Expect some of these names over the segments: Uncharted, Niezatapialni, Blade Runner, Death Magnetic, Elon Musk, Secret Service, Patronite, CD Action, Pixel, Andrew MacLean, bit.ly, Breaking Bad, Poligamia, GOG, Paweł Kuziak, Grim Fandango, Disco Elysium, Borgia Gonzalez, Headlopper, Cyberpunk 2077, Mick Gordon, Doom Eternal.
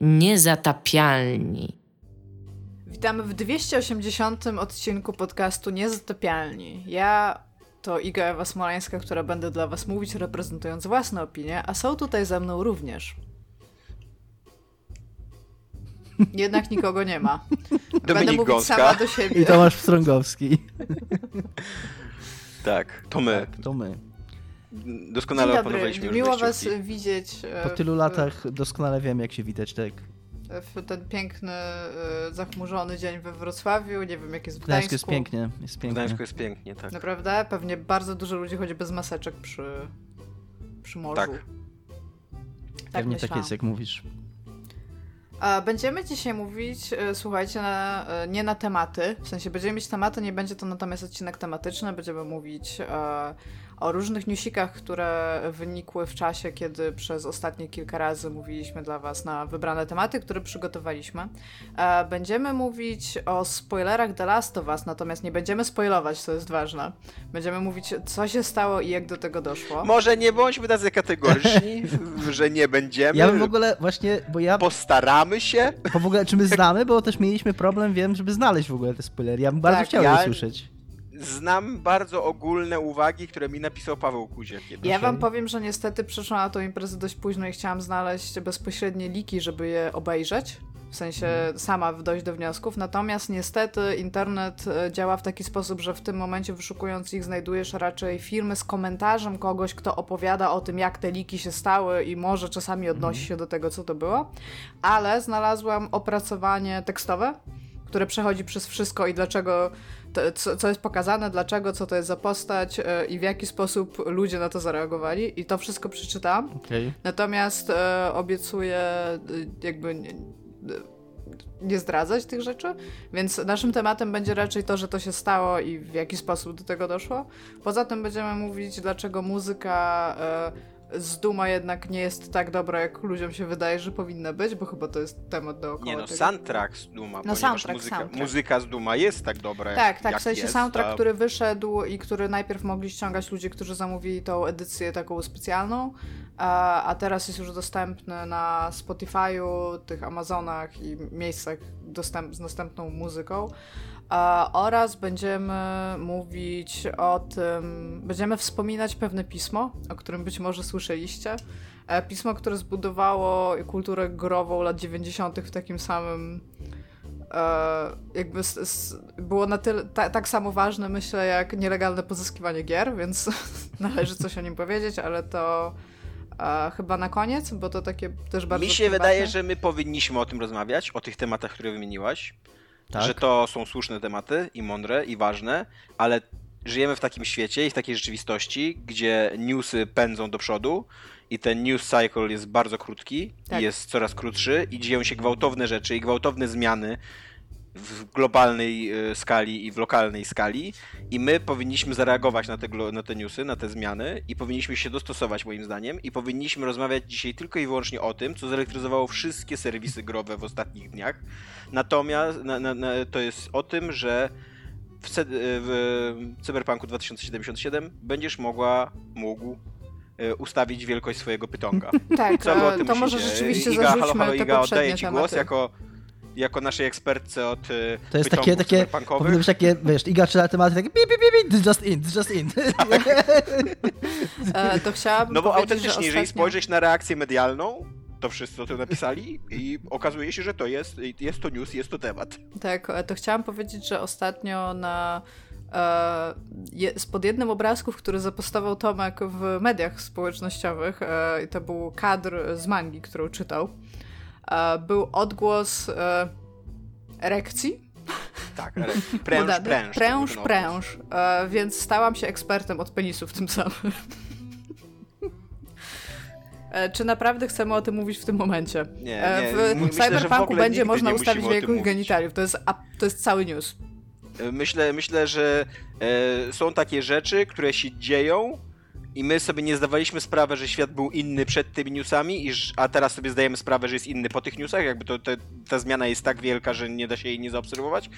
Niezatapialni. Witamy w 280 odcinku podcastu Niezatapialni. Ja to Iga Ewa Smolańska, która będę dla was mówić, reprezentując własne opinie, a są tutaj ze mną również. Jednak nikogo nie ma. Będę mówić Gąska. Sama do siebie. I Tomasz Pstrągowski. Tak, to my. Tak, to my. Doskonale opanowaliśmy już miło was widzieć. Po tylu latach doskonale wiem, jak się widać, tak. W ten piękny, zachmurzony dzień we Wrocławiu, nie wiem jak jest w Gdańsku. Gdańsku jest pięknie, jest pięknie. W Gdańsku jest pięknie, tak. Naprawdę? Pewnie bardzo dużo ludzi chodzi bez maseczek przy morzu. Tak. Pewnie tak jest, jak mówisz. Będziemy dzisiaj mówić, słuchajcie, nie na tematy, w sensie będziemy mieć tematy, nie będzie to natomiast odcinek tematyczny, będziemy mówić o różnych newsikach, które wynikły w czasie, kiedy przez ostatnie kilka razy mówiliśmy dla was na wybrane tematy, które przygotowaliśmy. Będziemy mówić o spoilerach The Last of Us, natomiast nie będziemy spoilować, co jest ważne. Będziemy mówić, co się stało i jak do tego doszło. Może nie bądźmy tacy kategoryczni, że nie będziemy. Ja w ogóle właśnie, bo ja... Postaramy się. Bo w ogóle, czy my znamy, bo też mieliśmy problem, wiem, żeby znaleźć w ogóle te spoilery. Ja bym bardzo chciał je usłyszeć. Znam bardzo ogólne uwagi, które mi napisał Paweł Kuziak. Ja wam powiem, że niestety przyszłam na tą imprezę dość późno i chciałam znaleźć bezpośrednie liki, żeby je obejrzeć. W sensie sama dojść do wniosków. Natomiast niestety internet działa w taki sposób, że w tym momencie wyszukując ich znajdujesz raczej filmy z komentarzem kogoś, kto opowiada o tym, jak te liki się stały i może czasami odnosi się do tego, co to było. Ale znalazłam opracowanie tekstowe, które przechodzi przez wszystko i dlaczego, co jest pokazane, dlaczego, co to jest za postać i w jaki sposób ludzie na to zareagowali i to wszystko przeczytałam. Okay. Natomiast obiecuję jakby nie zdradzać tych rzeczy, więc naszym tematem będzie raczej to, że to się stało i w jaki sposób do tego doszło. Poza tym będziemy mówić, dlaczego muzyka z Dooma jednak nie jest tak dobra, jak ludziom się wydaje, że powinna być, bo chyba to jest temat dookoła. Nie no, tego. Soundtrack z Dooma, no, muzyka z Dooma jest tak dobra, jak w sensie jest. Soundtrack, który wyszedł i który najpierw mogli ściągać ludzie, którzy zamówili tą edycję taką specjalną, a teraz jest już dostępny na Spotify'u, tych Amazonach i miejscach z następną muzyką. Oraz będziemy mówić o tym, będziemy wspominać pewne pismo, o którym być może słyszeliście. Pismo, które zbudowało kulturę grową lat 90. w takim samym, jakby było na tyle tak samo ważne, myślę, jak nielegalne pozyskiwanie gier, więc należy coś o nim powiedzieć, ale to... chyba na koniec, bo to takie też bardzo... Mi się wydaje, że my powinniśmy o tym rozmawiać, o tych tematach, które wymieniłaś, tak? Że to są słuszne tematy i mądre i ważne, ale żyjemy w takim świecie i w takiej rzeczywistości, gdzie newsy pędzą do przodu i ten news cycle jest bardzo krótki, tak. Jest coraz krótszy i dzieją się gwałtowne rzeczy i gwałtowne zmiany w globalnej skali i w lokalnej skali i my powinniśmy zareagować na te newsy, na te zmiany i powinniśmy się dostosować moim zdaniem i powinniśmy rozmawiać dzisiaj tylko i wyłącznie o tym, co zelektryzowało wszystkie serwisy growe w ostatnich dniach. Natomiast to jest o tym, że w Cyberpunku 2077 będziesz mógł ustawić wielkość swojego pytonka. Tak, co o tym to może rzeczywiście Iga, zarzućmy te Iga, oddaję ci głos jako naszej ekspertce od to jest takie powinno być takie, wiesz, Iga czyta tematy tak just in. Tak. To chciałabym no bo autentycznie, że jeżeli spojrzeć na reakcję medialną, to wszyscy o tym napisali i okazuje się, że to jest to news, jest to temat. Tak, to chciałam powiedzieć, że ostatnio pod jednym obrazków, który zapostował Tomek w mediach społecznościowych, i to był kadr z mangi, którą czytał, był odgłos erekcji. Tak, pręż, więc stałam się ekspertem od penisów tym samym. Czy naprawdę chcemy o tym mówić w tym momencie? Nie, w Cyberpunku będzie można ustawić wielkość genitaliów, to jest cały news. Myślę, że są takie rzeczy, które się dzieją I my sobie nie zdawaliśmy sprawy, że świat był inny przed tymi newsami, a teraz sobie zdajemy sprawę, że jest inny po tych newsach, jakby ta zmiana jest tak wielka, że nie da się jej nie zaobserwować.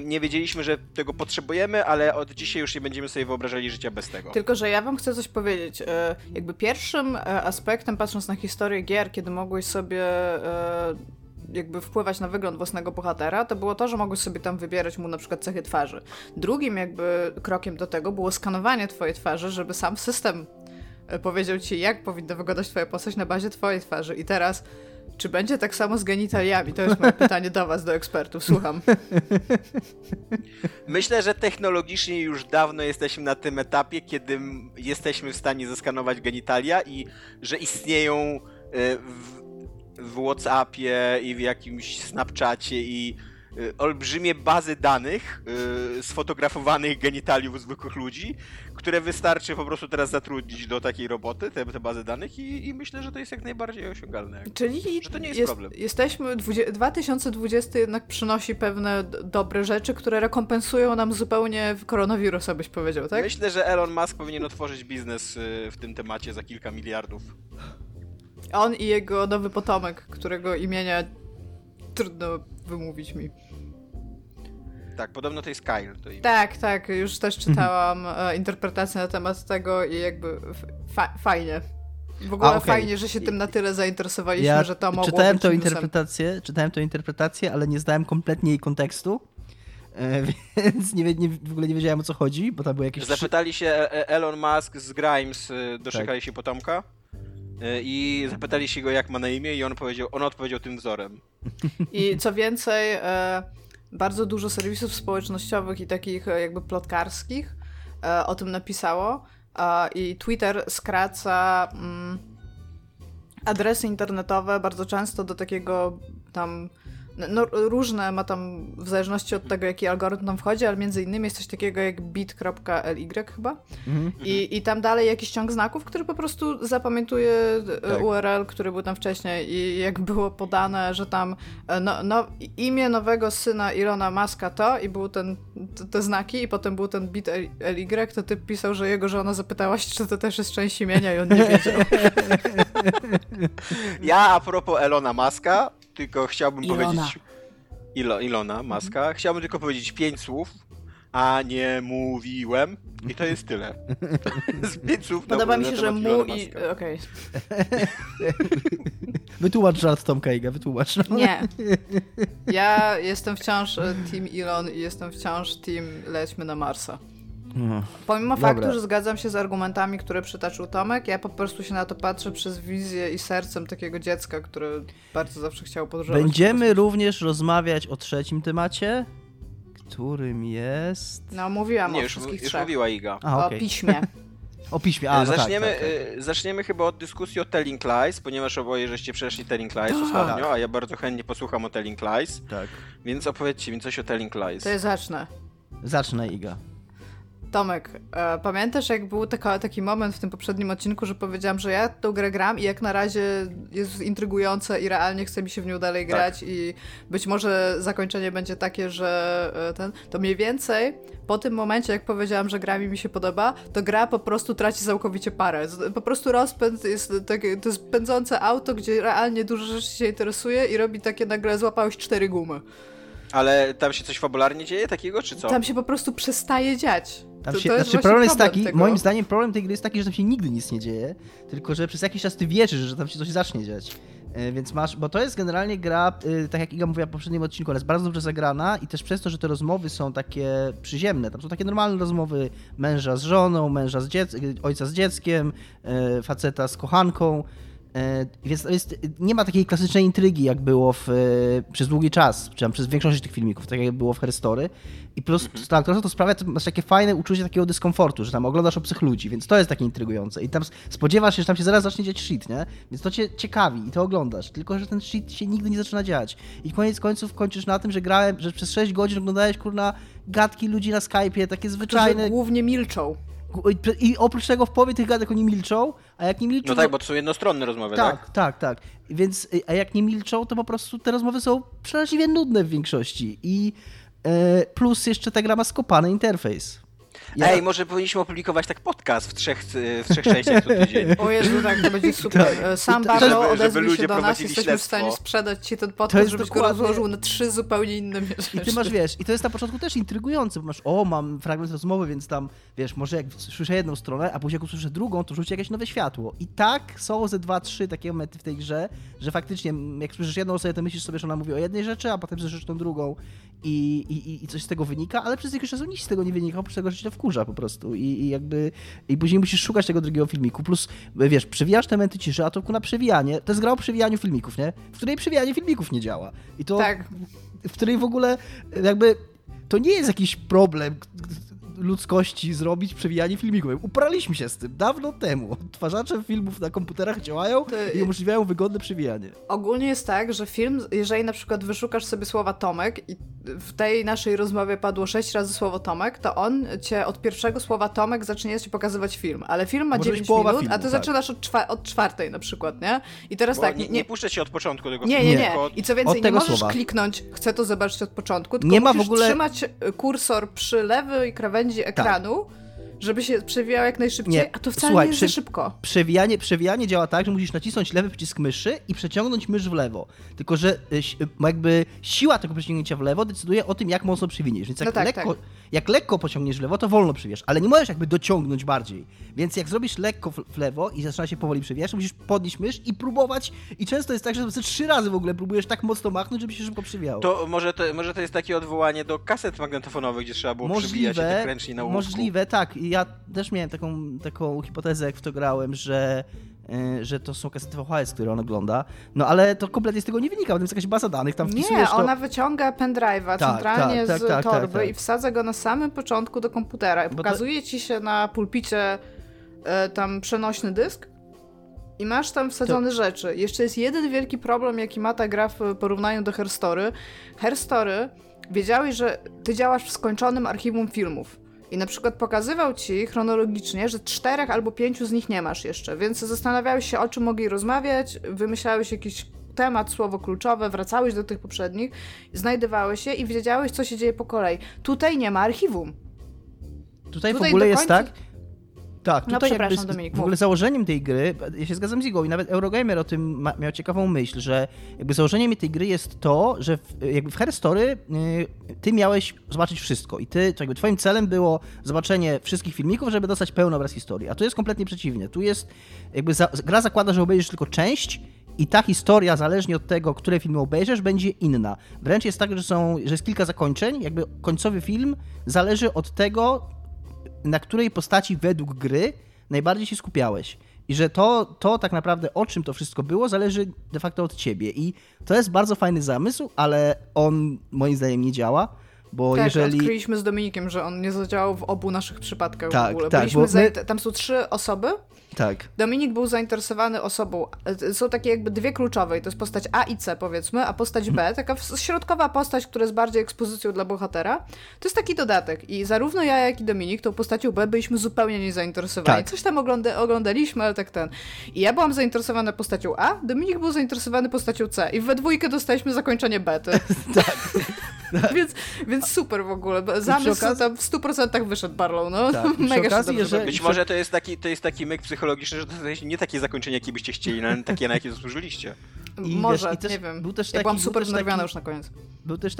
Nie wiedzieliśmy, że tego potrzebujemy, ale od dzisiaj już nie będziemy sobie wyobrażali życia bez tego. Tylko że ja wam chcę coś powiedzieć. Jakby pierwszym aspektem, patrząc na historię gier, kiedy mogłeś sobie jakby wpływać na wygląd własnego bohatera, to było to, że mogłeś sobie tam wybierać mu na przykład cechy twarzy. Drugim jakby krokiem do tego było skanowanie twojej twarzy, żeby sam system powiedział ci, jak powinna wyglądać twoja postać na bazie twojej twarzy. I teraz, czy będzie tak samo z genitaliami? To jest moje pytanie do was, do ekspertów. Słucham. Myślę, że technologicznie już dawno jesteśmy na tym etapie, kiedy jesteśmy w stanie zeskanować genitalia i że istnieją w Whatsappie i w jakimś Snapchacie i olbrzymie bazy danych sfotografowanych genitaliów zwykłych ludzi, które wystarczy po prostu teraz zatrudnić do takiej roboty, te bazy danych i myślę, że to jest jak najbardziej osiągalne. Czyli że to nie jest problem. Jesteśmy 2020 jednak przynosi pewne dobre rzeczy, które rekompensują nam zupełnie koronawirusa, byś powiedział, tak? Myślę, że Elon Musk powinien otworzyć biznes w tym temacie za kilka miliardów. On i jego nowy potomek, którego imienia trudno wymówić mi. Tak, podobno to jest Kyle. To imię. Tak, już też czytałam interpretację na temat tego i jakby fajnie. W ogóle fajnie, że się tym na tyle zainteresowaliśmy, że to mogło być newsem. Czytałem tą interpretację, ale nie znałem kompletnie jej kontekstu. Więc w ogóle nie wiedziałem, o co chodzi, bo tam były jakieś... Zapytali się Elon Musk z Grimes, doszukali się potomka. I zapytali się go, jak ma na imię i on odpowiedział tym wzorem. I co więcej, bardzo dużo serwisów społecznościowych i takich jakby plotkarskich o tym napisało i Twitter skraca adresy internetowe bardzo często do takiego tam... No, różne ma tam, w zależności od tego, jaki algorytm tam wchodzi, ale między innymi jest coś takiego jak bit.ly chyba. Mm-hmm. I tam dalej jakiś ciąg znaków, który po prostu zapamiętuje URL, który był tam wcześniej. I jak było podane, że tam imię nowego syna Elona Muska i był te znaki i potem był ten bit.ly, to typ pisał, że jego żona zapytała się, czy to też jest część imienia i on nie wiedział. Ja a propos Elona Muska, tylko chciałbym powiedzieć... Ilona Muska. Chciałbym tylko powiedzieć 5 słów, a nie mówiłem. I to jest tyle. Z 5 słów podoba mi się, że okej. Wytłumacz żart Tomka, Iga, wytłumacz. No. Nie. Ja jestem wciąż team Elon i jestem wciąż team lećmy na Marsa. No. Pomimo faktu, że zgadzam się z argumentami, które przytaczył Tomek, ja po prostu się na to patrzę przez wizję i sercem takiego dziecka, które bardzo zawsze chciało podróżować. Będziemy również rozmawiać o trzecim temacie, którym jest... No mówiłam o wszystkich trzech. Już mówiła Iga. O piśmie. O piśmie, Zaczniemy chyba od dyskusji o Telling Lies, ponieważ oboje żeście przeszli Telling Lies ostatnio, a ja bardzo chętnie posłucham o Telling Lies, więc opowiedzcie mi coś o Telling Lies. To ja zacznę. Zacznę, Iga. Tomek, pamiętasz, jak był taki moment w tym poprzednim odcinku, że powiedziałam, że ja tą grę gram i jak na razie jest intrygująca i realnie chce mi się w nią dalej grać i być może zakończenie będzie takie, że to mniej więcej po tym momencie, jak powiedziałam, że gra mi się podoba, to gra po prostu traci całkowicie parę. Po prostu rozpęd jest takie, to jest pędzące auto, gdzie realnie dużo rzeczy się interesuje i robi takie nagle złapałeś 4 gumy. Ale tam się coś fabularnie dzieje takiego, czy co? Tam się po prostu przestaje dziać. Moim zdaniem problem tej gry jest taki, że tam się nigdy nic nie dzieje, tylko że przez jakiś czas ty wierzysz, że tam się coś zacznie dziać. Więc bo to jest generalnie gra, tak jak Iga mówiła w poprzednim odcinku, ona jest bardzo dobrze zagrana i też przez to, że te rozmowy są takie przyziemne, tam są takie normalne rozmowy męża z żoną, ojca z dzieckiem, faceta z kochanką. Więc nie ma takiej klasycznej intrygi, jak było przez długi czas, czy tam przez większość tych filmików, tak jak było w Her Story. I plus to sprawia, to masz takie fajne uczucie takiego dyskomfortu, że tam oglądasz obcych ludzi, więc to jest takie intrygujące. I tam spodziewasz się, że tam się zaraz zacznie dziać shit, nie? Więc to cię ciekawi i to oglądasz, tylko że ten shit się nigdy nie zaczyna dziać. I koniec końców kończysz na tym, że przez 6 godzin oglądałeś, kurna, gadki ludzi na Skype'ie, takie zwyczajne... Którzy głównie milczą. I oprócz tego w połowie tych gadek oni milczą, a jak nie milczą... No tak, bo to są jednostronne rozmowy, tak. Więc, a jak nie milczą, to po prostu te rozmowy są przeraźliwie nudne w większości. I plus jeszcze ta gra ma skopany interfejs. Ja... Ej, może powinniśmy opublikować tak podcast w trzech częściach co tydzień. O Jezu, tak, to będzie super. Sam Barlow odezwij się do nas, jesteśmy w stanie sprzedać ci ten podcast, żebyś dokładnie... go rozłożył na trzy zupełnie inne rzeczy. I ty masz, wiesz, i to jest na początku też intrygujące, bo masz, mam fragment rozmowy, więc tam, wiesz, może jak słyszę jedną stronę, a później jak usłyszę drugą, to rzuci jakieś nowe światło. I tak są ze 2-3 takie momenty w tej grze, że faktycznie jak słyszysz jedną osobę, to myślisz sobie, że ona mówi o jednej rzeczy, a potem słyszysz tą drugą i coś z tego wynika, ale przez jakiś czas nic z tego nie wynika, oprócz tego, że się to wkurza po prostu i później musisz szukać tego drugiego filmiku, plus wiesz, przewijasz te momenty ciszy, a to na przewijanie, to jest gra o przewijaniu filmików, nie? W której przewijanie filmików nie działa. I to, tak. W której w ogóle to nie jest jakiś problem ludzkości zrobić przewijanie filmików. Uparaliśmy się z tym dawno temu. Odtwarzacze filmów na komputerach działają i umożliwiają wygodne przewijanie. Ogólnie jest tak, że film, jeżeli na przykład wyszukasz sobie słowa Tomek i w tej naszej rozmowie padło 6 razy słowo Tomek, to on cię od pierwszego słowa Tomek zaczyna ci pokazywać film. Ale film ma 9 minut, filmu, a ty zaczynasz od czwartej na przykład, nie? I teraz bo tak... Nie puszczę cię od początku tego filmu. Nie. I co więcej, nie możesz kliknąć, chcę to zobaczyć od początku, tylko nie musisz ma w ogóle... trzymać kursor przy lewej krawędzi ekranu, żeby się przewijał jak najszybciej, nie. A to wcale nie jest za szybko. Przewijanie działa tak, że musisz nacisnąć lewy przycisk myszy i przeciągnąć mysz w lewo. Tylko że siła tego przeciągnięcia w lewo decyduje o tym, jak mocno przewiniesz. Więc jak lekko pociągniesz w lewo, to wolno przewijasz, ale nie możesz dociągnąć bardziej. Więc jak zrobisz lekko w lewo i zaczyna się powoli przewijać, to musisz podnieść mysz i próbować. I często jest tak, że sobie 3 razy w ogóle próbujesz tak mocno machnąć, żeby się szybko przewijało. To może to jest takie odwołanie do kaset magnetofonowych, gdzie trzeba było przewijać się tak ręcznie na łóżku. Możliwe, tak. Ja też miałem taką hipotezę, jak w to grałem, że to są kasety VHS, które on ogląda, no ale to kompletnie z tego nie wynika, bo to jest jakaś baza danych, tam wpisujesz to... Nie, ona wyciąga pendrive'a centralnie z torby i wsadza go na samym początku do komputera i pokazuje ci się na pulpicie tam przenośny dysk i masz tam wsadzone rzeczy. Jeszcze jest jeden wielki problem, jaki ma ta gra w porównaniu do Her Story. Her Story, wiedziałeś, że ty działasz w skończonym archiwum filmów. I na przykład pokazywał ci chronologicznie, że 4 albo 5 z nich nie masz jeszcze, więc zastanawiałeś się, o czym mogli rozmawiać, wymyślałeś jakiś temat, słowo kluczowe, wracałeś do tych poprzednich, znajdowałeś je i wiedziałeś, co się dzieje po kolei. Tutaj nie ma archiwum. Tutaj w ogóle jest tak... Tak, tutaj w ogóle założeniem tej gry, ja się zgadzam z Igą i nawet Eurogamer o tym miał ciekawą myśl, że założeniem tej gry jest to, że w Her Story ty miałeś zobaczyć wszystko i ty, twoim celem było zobaczenie wszystkich filmików, żeby dostać pełny obraz historii, a tu jest kompletnie przeciwnie. Tu jest gra zakłada, że obejrzysz tylko część i ta historia, zależnie od tego, które filmy obejrzysz, będzie inna. Wręcz jest tak, że jest kilka zakończeń, końcowy film zależy od tego, na której postaci według gry najbardziej się skupiałeś. I że to tak naprawdę, o czym to wszystko było, zależy de facto od ciebie. I to jest bardzo fajny zamysł, ale on moim zdaniem nie działa, bo odkryliśmy z Dominikiem, że on nie zadziałał w obu naszych przypadkach w ogóle. Tam są 3 osoby. Tak. Dominik był zainteresowany osobą. Są takie 2 kluczowe i to jest postać A i C, powiedzmy, a postać B, taka środkowa postać, która jest bardziej ekspozycją dla bohatera, to jest taki dodatek. I zarówno ja, jak i Dominik tą postacią B byliśmy zupełnie niezainteresowani. Tak. Coś tam oglądaliśmy, ale I ja byłam zainteresowana postacią A, Dominik był zainteresowany postacią C i we dwójkę dostaliśmy zakończenie B. Tak. Więc super w ogóle. Zamysł tam w 100% wyszedł Barlow, no. Tak. Mega się Być może to jest taki myk psychologiczny, że to jest nie takie zakończenie, jakie byście chcieli, ale takie, na jakie zasłużyliście. Nie wiem. Był też byłam super znerwiona już na koniec. Był też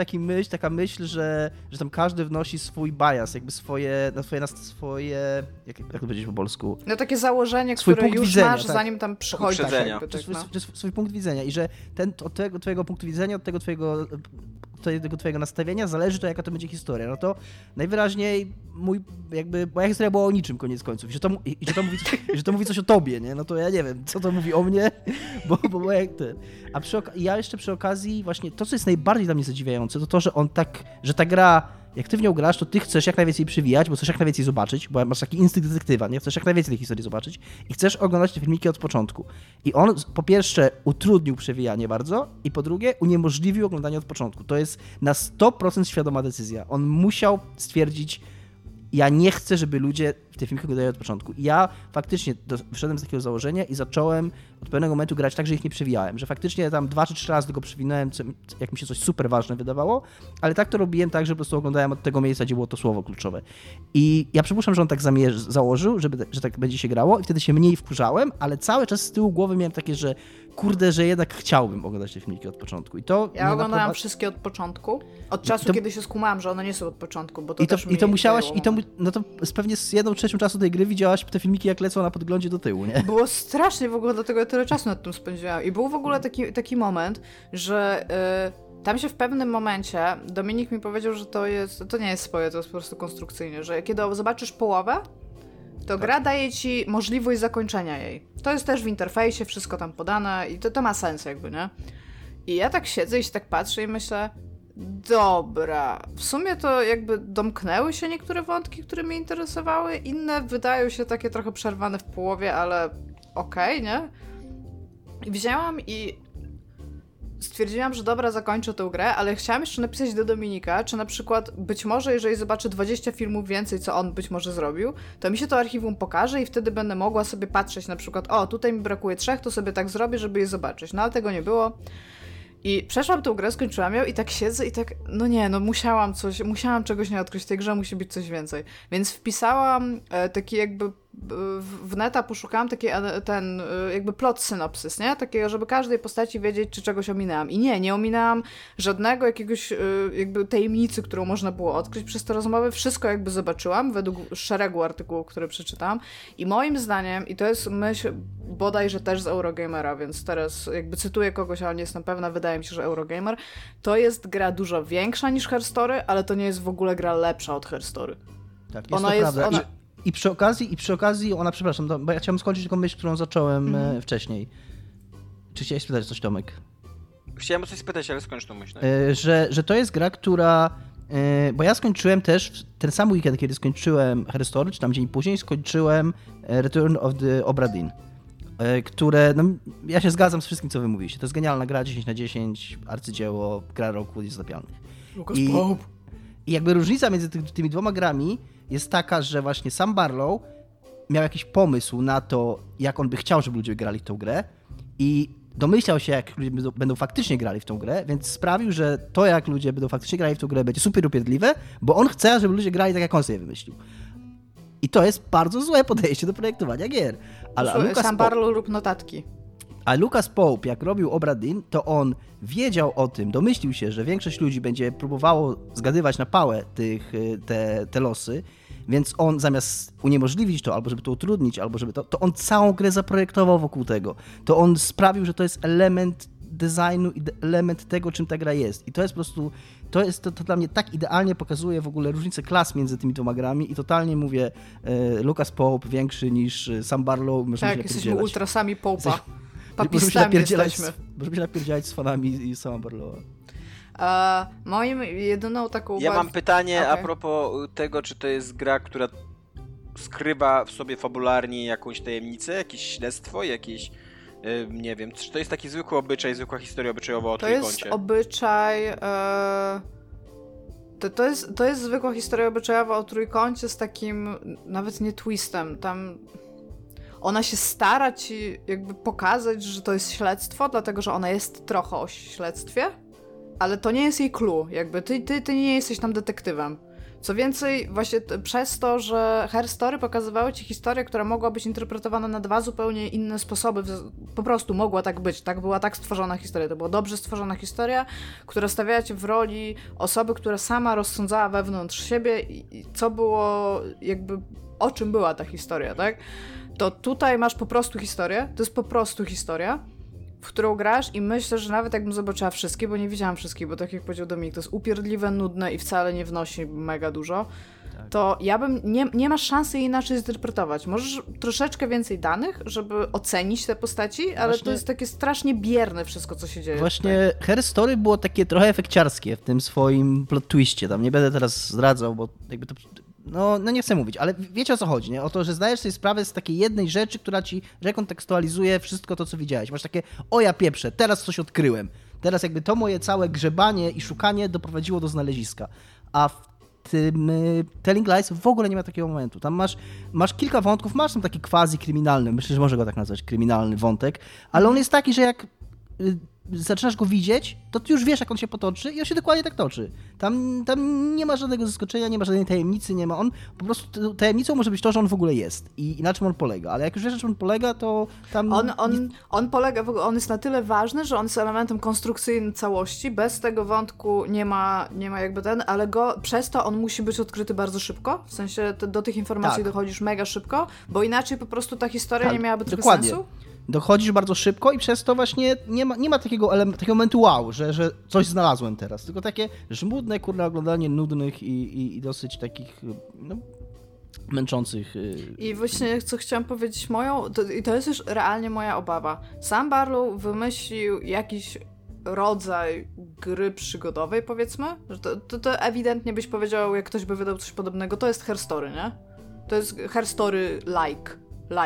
taka myśl, że tam każdy wnosi swój bias, swoje jak to powiedzieć po polsku? No takie założenie, które już widzenia, masz, zanim tam przychodzi. Swój punkt widzenia i że od twojego punktu widzenia, od tego twojego nastawienia zależy to, jaka to będzie historia. No to najwyraźniej moja historia była o niczym koniec końców. Że to mówi coś o tobie, nie? No to ja nie wiem, co to mówi o mnie, bo jak ty. A ja jeszcze przy okazji właśnie to, co jest najbardziej dla mnie zadziwiające, to to, że że ta gra, jak ty w nią grasz, to ty chcesz jak najwięcej przywijać, bo chcesz jak najwięcej zobaczyć, bo masz taki instynkt detektywa, nie? Chcesz jak najwięcej tej historii zobaczyć i chcesz oglądać te filmiki od początku. I on po pierwsze utrudnił przewijanie bardzo i po drugie uniemożliwił oglądanie od początku. To jest na 100% świadoma decyzja. On musiał stwierdzić, Ja nie chcę, żeby ludzie w te filmiki oglądali od początku. Ja faktycznie wyszedłem z takiego założenia i zacząłem od pewnego momentu grać tak, że ich nie przewijałem. Że faktycznie tam 2 czy 3 razy tylko przewinąłem, jak mi się coś super ważne wydawało, ale tak to robiłem tak, że po prostu oglądałem od tego miejsca, gdzie było to słowo kluczowe. I ja przypuszczam, że on tak założył, że tak będzie się grało i wtedy się mniej wkurzałem, ale cały czas z tyłu głowy miałem takie, że kurde, że jednak chciałbym oglądać te filmiki od początku. I to ja oglądałam wszystkie od początku. Od czasu, kiedy się skumałam, że one nie są od początku, bo to też mi... No to pewnie z 1/3 czasu tej gry widziałaś te filmiki, jak lecą na podglądzie do tyłu, nie? Było strasznie, w ogóle dlatego ja tyle czasu nad tym spędziłam. I był w ogóle taki moment, że tam się w pewnym momencie Dominik mi powiedział, że to nie jest swoje, to jest po prostu konstrukcyjnie, że kiedy zobaczysz połowę, to gra daje ci możliwość zakończenia jej. To jest też w interfejsie, wszystko tam podane i to ma sens jakby, nie? I ja tak siedzę i się tak patrzę i myślę... Dobra, w sumie to jakby domknęły się niektóre wątki, które mnie interesowały, inne wydają się takie trochę przerwane w połowie, ale okej, nie? I wzięłam i stwierdziłam, że dobra, zakończę tę grę, ale chciałam jeszcze napisać do Dominika, czy na przykład być może jeżeli zobaczę 20 filmów więcej, co on być może zrobił, to mi się to archiwum pokaże i wtedy będę mogła sobie patrzeć na przykład, o, tutaj mi brakuje 3, to sobie tak zrobię, żeby je zobaczyć, no ale tego nie było. I przeszłam tą grę, skończyłam ją i tak siedzę i tak, no nie, no musiałam czegoś nie odkryć w tej grze, musi być coś więcej. Więc wpisałam taki jakby w neta poszukałam taki ten jakby plot synopsys, nie? Takiego, żeby każdej postaci wiedzieć, czy czegoś ominęłam. I nie ominęłam żadnego jakiegoś jakby tajemnicy, którą można było odkryć przez te rozmowy. Wszystko jakby zobaczyłam według szeregu artykułów, które przeczytałam. I moim zdaniem, i to jest myśl bodajże też z Eurogamera, więc teraz jakby cytuję kogoś, ale nie jestem pewna, wydaje mi się, że Eurogamer, to jest gra dużo większa niż Her Story, ale to nie jest w ogóle gra lepsza od Her Story. Tak, jest ona... I przy okazji ona, przepraszam, bo ja chciałem skończyć tylko myśl, którą zacząłem wcześniej. Czy chciałeś spytać coś, Tomek? Chciałem o coś spytać, ale skończ tą myśl. Że to jest gra, która... Bo ja skończyłem też, ten sam weekend, kiedy skończyłem Her Story, czy tam dzień później, skończyłem Return of the Obra Dinn. Które, no ja się zgadzam z wszystkim, co wy mówiliście. To jest genialna gra, 10/10, arcydzieło, gra roku, niezatapialnych. Lucas Pope. I jakby różnica między tymi dwoma grami jest taka, że właśnie Sam Barlow miał jakiś pomysł na to, jak on by chciał, żeby ludzie grali w tą grę i domyślał się, jak ludzie będą faktycznie grali w tą grę, więc sprawił, że to, jak ludzie będą faktycznie grali w tą grę, będzie super upierdliwe, bo on chce, żeby ludzie grali tak, jak on sobie wymyślił. I to jest bardzo złe podejście do projektowania gier. Ale Sam Barlow rób notatki. A Lucas Pope, jak robił Obra Dinn, to on wiedział o tym, domyślił się, że większość ludzi będzie próbowało zgadywać na pałę te losy, więc on zamiast uniemożliwić to, albo żeby to utrudnić, albo żeby to on całą grę zaprojektował wokół tego. To on sprawił, że to jest element designu i element tego, czym ta gra jest. I to jest po prostu, to dla mnie tak idealnie pokazuje w ogóle różnicę klas między tymi dwoma grami i totalnie mówię, Lucas Pope większy niż Sam Barlow. Tak, jesteśmy ultrasami Pope'a. Możemy się napierdzielać z fanami i Sama Barlowa. Moim jedyną taką... Ja mam pytanie a propos tego, czy to jest gra, która skrywa w sobie fabularnie jakąś tajemnicę, jakieś śledztwo, jakieś... nie wiem, czy to jest taki zwykły obyczaj, zwykła historia obyczajowa o trójkącie? To jest obyczaj... To jest zwykła historia obyczajowa o trójkącie z takim nawet nie twistem, tam... Ona się stara ci jakby pokazać, że to jest śledztwo, dlatego że ona jest trochę o śledztwie, ale to nie jest jej clue, jakby ty nie jesteś tam detektywem. Co więcej, właśnie przez to, że Her Story pokazywały ci historię, która mogła być interpretowana na 2 zupełnie inne sposoby, po prostu mogła tak być, tak była tak stworzona historia, to była dobrze stworzona historia, która stawiała cię w roli osoby, która sama rozsądzała wewnątrz siebie i co było jakby, o czym była ta historia, tak? To tutaj masz po prostu historię, to jest po prostu historia, w którą grasz i myślę, że nawet jakbym zobaczyła wszystkie, bo nie widziałam wszystkich, bo tak jak powiedział Dominik, to jest upierdliwe, nudne i wcale nie wnosi mega dużo, to ja bym, nie masz szansy jej inaczej zinterpretować. Możesz troszeczkę więcej danych, żeby ocenić te postaci, ale właśnie, to jest takie strasznie bierne wszystko, co się dzieje. Właśnie tutaj. Her Story było takie trochę efekciarskie w tym swoim plot twistie, tam nie będę teraz zdradzał, bo jakby to... No nie chcę mówić, ale wiecie o co chodzi, nie? O to, że zdajesz sobie sprawę z takiej jednej rzeczy, która ci rekontekstualizuje wszystko to, co widziałeś. Masz takie, o ja pieprzę, teraz coś odkryłem. Teraz jakby to moje całe grzebanie i szukanie doprowadziło do znaleziska. A w Telling Lies w ogóle nie ma takiego momentu. Tam masz kilka wątków, masz tam taki quasi-kryminalny, myślę, że może go tak nazwać, kryminalny wątek, ale on jest taki, że jak zaczynasz go widzieć, to ty już wiesz, jak on się potoczy i on się dokładnie tak toczy. Tam nie ma żadnego zaskoczenia, nie ma żadnej tajemnicy, nie ma. On po prostu tajemnicą może być to, że on w ogóle jest i na czym on polega, ale jak już wiesz, na czym on polega, to tam... On jest na tyle ważny, że on jest elementem konstrukcyjnym całości, bez tego wątku nie ma jakby ten, ale przez to on musi być odkryty bardzo szybko, w sensie do tych informacji dochodzisz mega szybko, bo inaczej po prostu ta historia nie miałaby tego sensu. Dochodzisz bardzo szybko i przez to właśnie nie ma takiego momentu wow, że coś znalazłem teraz, tylko takie żmudne, kurna, oglądanie nudnych i dosyć takich męczących. I właśnie co chciałam powiedzieć to jest już realnie moja obawa. Sam Barlow wymyślił jakiś rodzaj gry przygodowej, powiedzmy, że to ewidentnie byś powiedział, jak ktoś by wydał coś podobnego, to jest Her Story, nie? To jest Her Story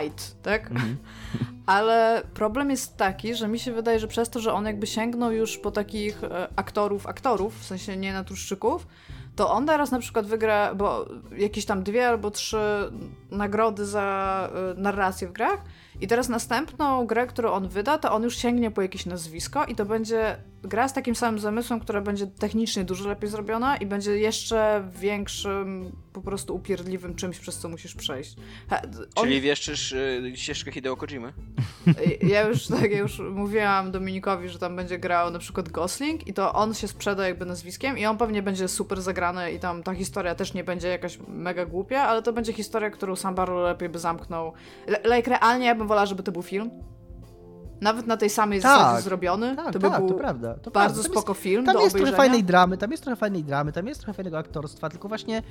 light, tak? Mhm. Ale problem jest taki, że mi się wydaje, że przez to, że on jakby sięgnął już po takich aktorów, w sensie nie naturszczyków, to on teraz na przykład wygra, bo jakieś tam 2 albo 3 nagrody za narrację w grach i teraz następną grę, którą on wyda, to on już sięgnie po jakieś nazwisko i to będzie gra z takim samym zamysłem, która będzie technicznie dużo lepiej zrobiona i będzie jeszcze większym, po prostu upierdliwym czymś, przez co musisz przejść. Czyli wieszczysz ścieżkę Hideo Kojimy? Ja już mówiłam Dominikowi, że tam będzie grał na przykład Gosling i to on się sprzeda jakby nazwiskiem i on pewnie będzie super zagrany i tam ta historia też nie będzie jakaś mega głupia, ale to będzie historia, którą sam Barlow lepiej by zamknął. Realnie ja bym wolała, żeby to był film. Nawet na tej samej zasadzie zrobiony. To był bardzo spoko film. Tam jest trochę fajnego aktorstwa, tylko właśnie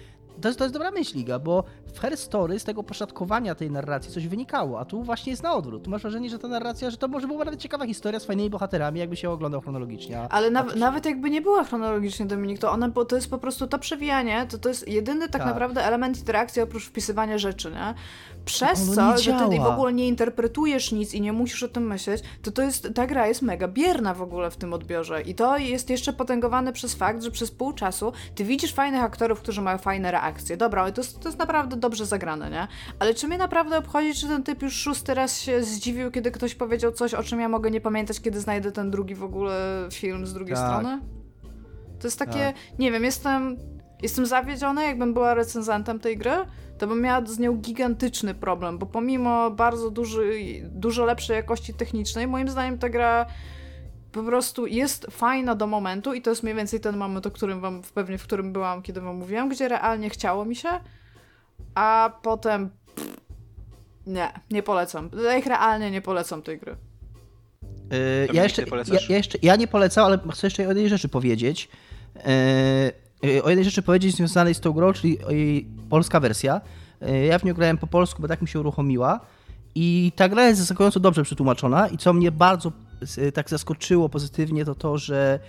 to jest dobra myśl, Iga, bo w Her Story z tego poszatkowania tej narracji coś wynikało, a tu właśnie jest na odwrót. Tu masz wrażenie, że ta narracja, że to może była nawet ciekawa historia z fajnymi bohaterami, jakby się oglądał chronologicznie. Ale nawet jakby nie była chronologicznie, Dominik, to jest po prostu to przewijanie, to jest jedyny tak naprawdę element interakcji oprócz wpisywania rzeczy, nie? Przez co, że ty w ogóle nie interpretujesz nic i nie musisz o tym myśleć, ta gra jest mega bierna w ogóle w tym odbiorze i to jest jeszcze potęgowane przez fakt, że przez pół czasu ty widzisz fajnych aktorów, którzy mają fajne reakcje. Dobra, to jest naprawdę dobrze zagrane, nie? Ale czy mnie naprawdę obchodzi, czy ten typ już 6. raz się zdziwił, kiedy ktoś powiedział coś, o czym ja mogę nie pamiętać, kiedy znajdę ten drugi w ogóle film z drugiej strony? To jest takie, nie wiem, jestem zawiedziona, jakbym była recenzentem tej gry, to bym miała z nią gigantyczny problem, bo pomimo bardzo dużo lepszej jakości technicznej, moim zdaniem ta gra po prostu jest fajna do momentu i to jest mniej więcej ten moment, o którym w którym byłam, kiedy wam mówiłam, gdzie realnie chciało mi się, a potem nie polecam. Realnie nie polecam tej gry. Ja nie polecam, ale chcę jeszcze o jednej rzeczy powiedzieć. Związanej z tą grą, czyli jej polska wersja. Ja w nią grałem po polsku, bo tak mi się uruchomiła. I ta gra jest zaskakująco dobrze przetłumaczona i co mnie bardzo tak zaskoczyło pozytywnie, to, że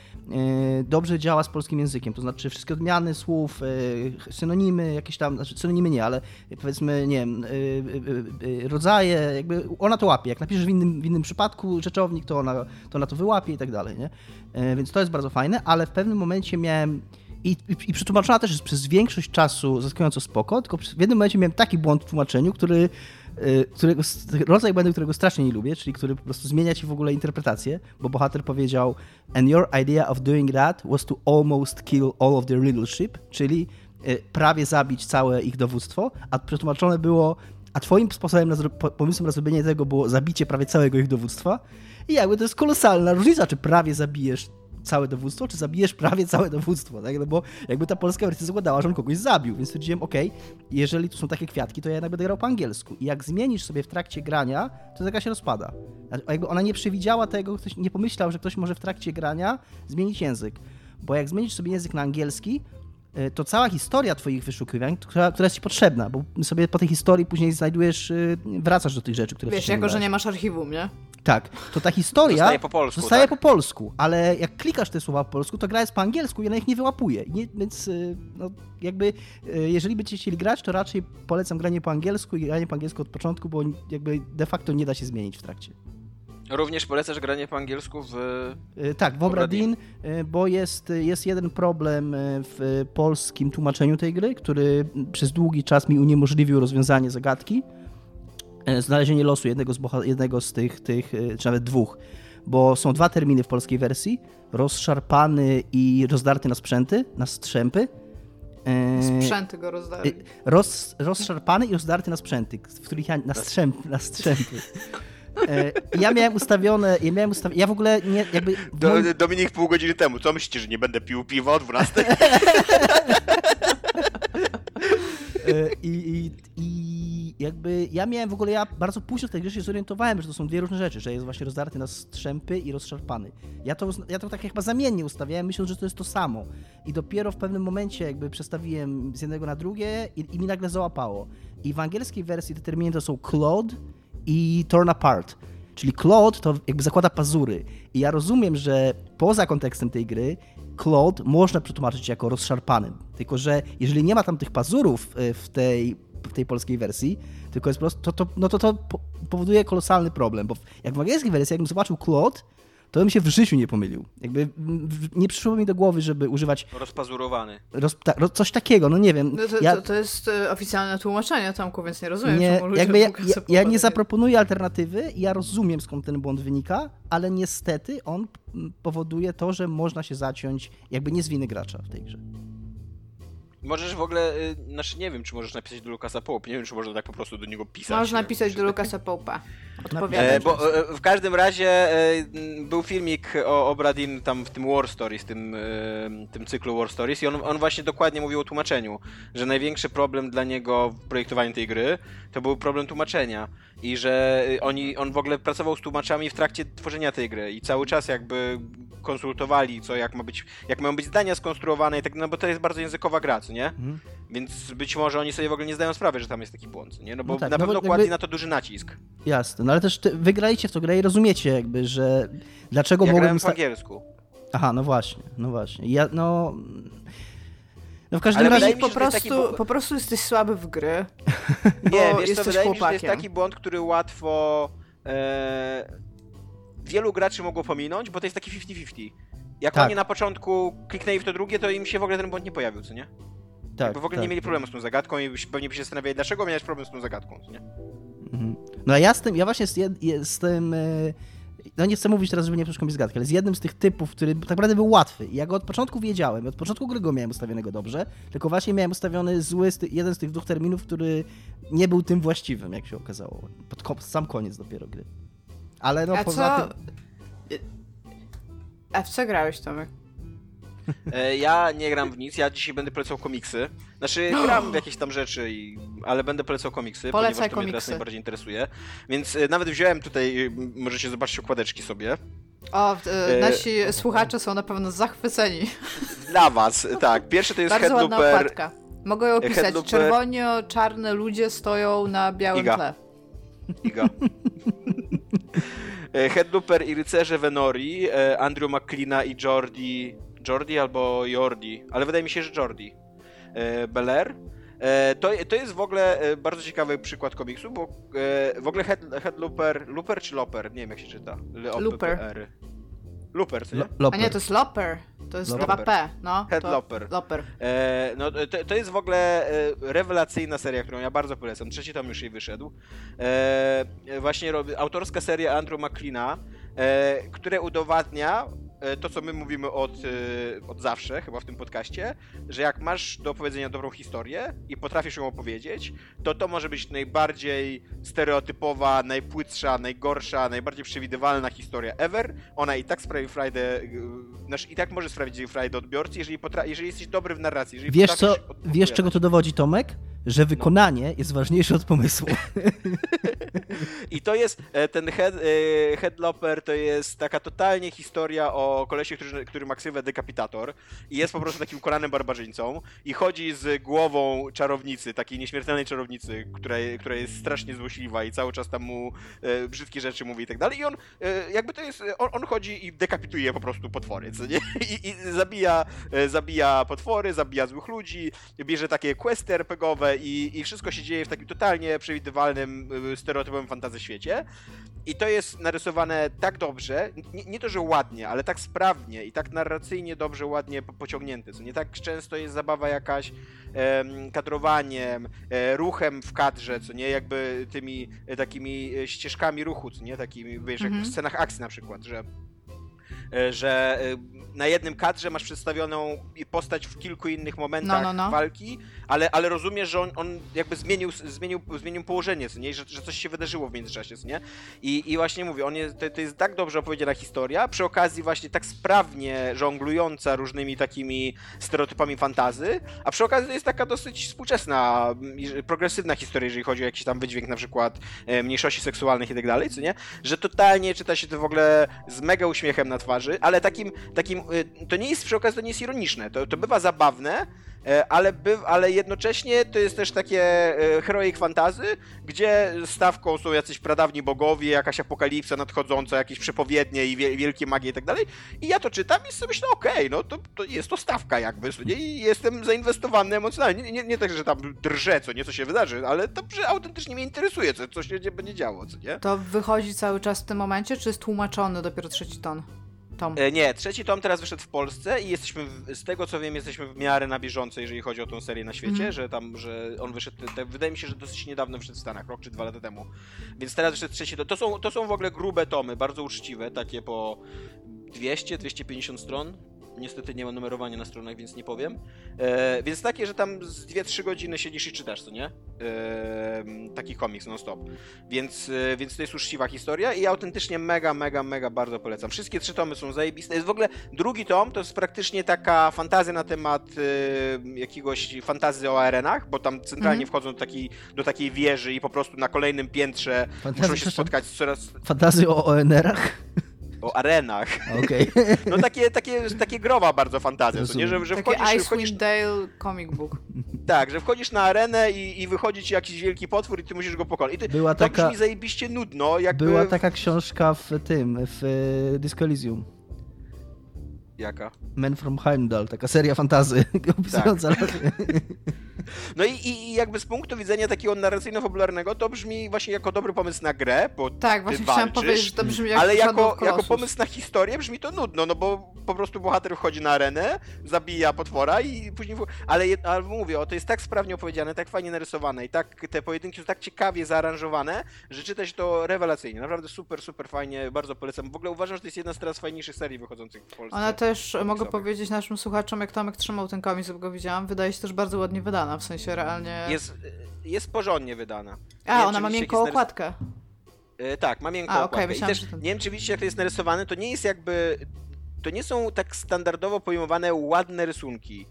dobrze działa z polskim językiem. To znaczy wszystkie odmiany słów, synonimy, jakieś tam, znaczy synonimy nie, ale powiedzmy, nie wiem, rodzaje, jakby ona to łapie. Jak napiszesz w innym przypadku rzeczownik, to ona to wyłapie i tak dalej, nie? Więc to jest bardzo fajne, ale w pewnym momencie miałem I przetłumaczona też jest przez większość czasu zaskakująco spoko, tylko w jednym momencie miałem taki błąd w tłumaczeniu, którego strasznie nie lubię, czyli który po prostu zmienia ci w ogóle interpretację, bo bohater powiedział and your idea of doing that was to almost kill all of their leadership, czyli prawie zabić całe ich dowództwo, a przetłumaczone było, a twoim sposobem pomysłem na zrobienie tego było zabicie prawie całego ich dowództwa i jakby to jest kolosalna różnica, czy prawie zabijesz całe dowództwo, czy zabijesz prawie całe dowództwo, tak? No bo jakby ta polska wersja zakładała, że on kogoś zabił, więc stwierdziłem, jeżeli tu są takie kwiatki, to ja jednak będę grał po angielsku i jak zmienisz sobie w trakcie grania, to taka się rozpada. A jakby ona nie przewidziała tego, ktoś nie pomyślał, że ktoś może w trakcie grania zmienić język, bo jak zmienisz sobie język na angielski, to cała historia twoich wyszukiwań, która jest ci potrzebna, bo sobie po tej historii później wracasz do tych rzeczy, które wcześniej że nie masz archiwum, nie? Tak, to ta historia zostaje po polsku, ale jak klikasz te słowa po polsku, to gra jest po angielsku i ona ich nie wyłapuje. Więc jeżeli będziecie chcieli grać, to raczej polecam granie po angielsku od początku, bo jakby de facto nie da się zmienić w trakcie. Również polecasz granie po angielsku w... Tak, w Obra Dinn, bo jest jeden problem w polskim tłumaczeniu tej gry, który przez długi czas mi uniemożliwił rozwiązanie zagadki. Znalezienie losu jednego z tych, czy nawet dwóch, bo są dwa terminy w polskiej wersji. Rozszarpany i rozdarty na sprzęty, na strzępy. Sprzęty go rozdarły. Rozszarpany i rozdarty na sprzęty, w których ja... na strzępy. Ja miałem ustawione. Ja w ogóle nie. Jakby Dominik pół godziny temu. Co myślicie, że nie będę pił piwa o 12? I jakby ja miałem w ogóle. Ja bardzo późno w tej grze się zorientowałem, że to są dwie różne rzeczy. Że jest właśnie rozdarty na strzępy i rozszarpany. Ja to tak chyba zamiennie ustawiałem, myśląc, że to jest to samo. I dopiero w pewnym momencie jakby przestawiłem z jednego na drugie i mi nagle załapało. I w angielskiej wersji te terminy to są Claude i Torn Apart, czyli Claude to jakby zakłada pazury. I ja rozumiem, że poza kontekstem tej gry Claude można przetłumaczyć jako rozszarpany, tylko że jeżeli nie ma tam tych pazurów w tej polskiej wersji, tylko jest po prostu, to powoduje kolosalny problem, bo jak w angielskiej wersji, jakbym zobaczył Claude, to bym się w życiu nie pomylił. Jakby nie przyszło mi do głowy, żeby używać... Rozpazurowany. Coś takiego, no nie wiem. No to jest oficjalne tłumaczenie, Tomku, więc nie rozumiem, czemu jakby ja nie zaproponuję alternatywy, ja rozumiem, skąd ten błąd wynika, ale niestety on powoduje to, że można się zaciąć jakby nie z winy gracza w tej grze. Możesz w ogóle, znaczy nie wiem, czy możesz napisać do Lucasa Pope, nie wiem, czy można tak po prostu do niego pisać. Można napisać do Lucasa Pope'a, odpowiadać. Bo w każdym razie był filmik o Obra Dinn tam w tym War Stories, tym cyklu War Stories i on właśnie dokładnie mówił o tłumaczeniu, że największy problem dla niego w projektowaniu tej gry to był problem tłumaczenia i że on w ogóle pracował z tłumaczami w trakcie tworzenia tej gry i cały czas jakby konsultowali, co jak mają być zdania skonstruowane i tak, no bo to jest bardzo językowa gra, co nie? Mhm. Więc być może oni sobie w ogóle nie zdają sprawy, że tam jest taki błąd, nie? No bo tak, na pewno kładli na to duży nacisk. Jasne, no ale też wygraliście w to grę i rozumiecie jakby, że dlaczego... Ja grałem po angielsku. Aha, no właśnie. No w każdym ale razie po prostu jesteś słaby w gry, nie, wiesz co, wydaje mi się, że to jest taki błąd, który łatwo... Wielu graczy mogło pominąć, bo to jest taki 50-50. Jak tak. Oni na początku kliknęli w to drugie, to im się w ogóle ten błąd nie pojawił, co nie? Tak. Jakby w ogóle nie mieli problemu z tą zagadką i pewnie by się zastanawiali, dlaczego miałeś problem z tą zagadką, co nie? Mhm. No a ja właśnie jestem... No nie chcę mówić teraz, żeby nie przeszkodzić zagadkę, ale z jednym z tych typów, który tak naprawdę był łatwy. Ja go od początku wiedziałem, od początku gry go miałem ustawionego dobrze, tylko właśnie miałem ustawiony zły jeden z tych dwóch terminów, który nie był tym właściwym, jak się okazało. Pod sam koniec dopiero gry. Ale no poza tym... A w co grałeś, Tomek? Ja nie gram w nic, ja dzisiaj będę polecał komiksy. Znaczy gram w jakieś tam rzeczy, ale będę polecał komiksy, ponieważ to mnie teraz najbardziej interesuje. Więc nawet wziąłem tutaj, możecie zobaczyć okładeczki sobie. O, nasi słuchacze są na pewno zachwyceni. Dla was, tak. Pierwszy to jest Headlopper. Bardzo ładna okładka. Mogę ją opisać. Headlopper. Czerwonio-czarne ludzie stoją na białym tle. Iga. Headlopper i rycerze Venori, Andrew MacLeana i Jordi albo Jordi, ale wydaje mi się, że Jordi Belair. To jest w ogóle bardzo ciekawy przykład komiksu, bo w ogóle Headlopper czy Lopper? Nie wiem, jak się czyta. Looper, co nie? A nie, to jest Lopper. To jest 2P, no. Headlopper. To jest w ogóle rewelacyjna seria, którą ja bardzo polecam. Trzeci tom już jej wyszedł. Właśnie autorska seria Andrew MacLeana, które udowadnia to, co my mówimy od zawsze, chyba w tym podcaście, że jak masz do opowiedzenia dobrą historię i potrafisz ją opowiedzieć, to może być najbardziej stereotypowa, najpłytsza, najgorsza, najbardziej przewidywalna historia ever. Ona i tak sprawi frajdę, znaczy i tak może sprawić frajdę odbiorcy, jeżeli jesteś dobry w narracji. Jeżeli wiesz, czego to dowodzi, Tomek? Że wykonanie jest ważniejsze od pomysłu. I to jest, ten Headlopper to jest taka totalnie historia o kolesie, który ma ksywę Dekapitator i jest po prostu takim kolanem barbarzyńcą i chodzi z głową czarownicy, takiej nieśmiertelnej czarownicy, która jest strasznie złośliwa i cały czas tam mu brzydkie rzeczy mówi i tak dalej. I on jakby to jest, on chodzi i dekapituje po prostu potwory, co nie? I zabija potwory, zabija złych ludzi, bierze takie questy RPGowe ogóle i wszystko się dzieje w takim totalnie przewidywalnym, stereotypowym fantasy świecie. I to jest narysowane tak dobrze, nie to, że ładnie, ale tak sprawnie i tak narracyjnie dobrze, ładnie pociągnięte. Co nie tak często jest zabawa jakaś kadrowaniem, ruchem w kadrze, co nie jakby tymi takimi ścieżkami ruchu, co nie takimi, wiesz, jak w scenach akcji na przykład, że na jednym kadrze masz przedstawioną postać w kilku innych momentach walki, ale rozumiesz, że on jakby zmienił położenie, co nie? Że coś się wydarzyło w międzyczasie, co nie? I właśnie mówię, to jest tak dobrze opowiedziana historia, przy okazji właśnie tak sprawnie żonglująca różnymi takimi stereotypami fantasy, a przy okazji to jest taka dosyć współczesna, progresywna historia, jeżeli chodzi o jakiś tam wydźwięk na przykład mniejszości seksualnych i tak dalej, co nie? Że totalnie czyta się to w ogóle z mega uśmiechem na twarzy, ale takim to nie jest, przy okazji, to nie jest ironiczne, to bywa zabawne, ale jednocześnie to jest też takie heroic fantasy, gdzie stawką są jacyś pradawni bogowie, jakaś apokalipsa nadchodząca, jakieś przepowiednie i wielkie magie i tak dalej. I ja to czytam i sobie myślę, okej, to jest to stawka jakby, nie? I jestem zainwestowany emocjonalnie. Nie tak, że tam drżę, co się wydarzy, ale to, że autentycznie mnie interesuje, co się będzie działo, co nie? To wychodzi cały czas w tym momencie, czy jest tłumaczony dopiero trzeci ton? Tom. Nie, trzeci tom teraz wyszedł w Polsce i jesteśmy, z tego co wiem, jesteśmy w miarę na bieżąco, jeżeli chodzi o tą serię na świecie, że on wyszedł, wydaje mi się, że dosyć niedawno wyszedł w Stanach, rok czy 2 lata temu, więc teraz wyszedł trzeci tom. To są w ogóle grube tomy, bardzo uczciwe, takie po 200-250 stron. Niestety nie ma numerowania na stronach, więc nie powiem. Więc takie, że tam z 2-3 godziny siedzisz i czytasz, co nie? Taki komiks non-stop. Więc to jest uczciwa historia i autentycznie mega bardzo polecam. Wszystkie 3 tomy są zajebiste. Jest w ogóle drugi tom, to jest praktycznie taka fantazja na temat jakiegoś fantazji o arenach, bo tam centralnie wchodzą do takiej wieży i po prostu na kolejnym piętrze muszą się spotkać coraz... Fantazja o ONR-ach? O arenach. Okay. No takie growa bardzo fantazja, to nie, że wchodzisz... Dale comic book. Tak, że wchodzisz na arenę i wychodzi ci jakiś wielki potwór i ty musisz go pokonać. I ty, była taka... To brzmi zajebiście nudno, jakby... Była taka książka w Disco Elysium. Jaka? Man from Heimdall, taka seria fantasy opisująca lata. No i jakby z punktu widzenia takiego narracyjno-fabularnego to brzmi właśnie jako dobry pomysł na grę, bo tak, właśnie walczysz, chciałem powiedzieć, że to brzmi jak ale jako pomysł na historię brzmi to nudno, no bo po prostu bohater wchodzi na arenę, zabija potwora i później... Ale mówię, to jest tak sprawnie opowiedziane, tak fajnie narysowane i tak te pojedynki są tak ciekawie zaaranżowane, że czyta się to rewelacyjnie. Naprawdę super fajnie, bardzo polecam. W ogóle uważam, że to jest jedna z teraz fajniejszych serii wychodzących w Polsce. Ona też, mogę powiedzieć naszym słuchaczom, jak Tomek trzymał ten komiks, bo go widziałam, wydaje się też bardzo ładnie wydana. W sensie realnie... Jest porządnie wydana. Ona ma miękką okładkę. Tak, ma miękką okładkę. Okay, myślałam, nie wiem, czy widzicie, jak to jest narysowane, to nie jest jakby... To nie są tak standardowo pojmowane ładne rysunki.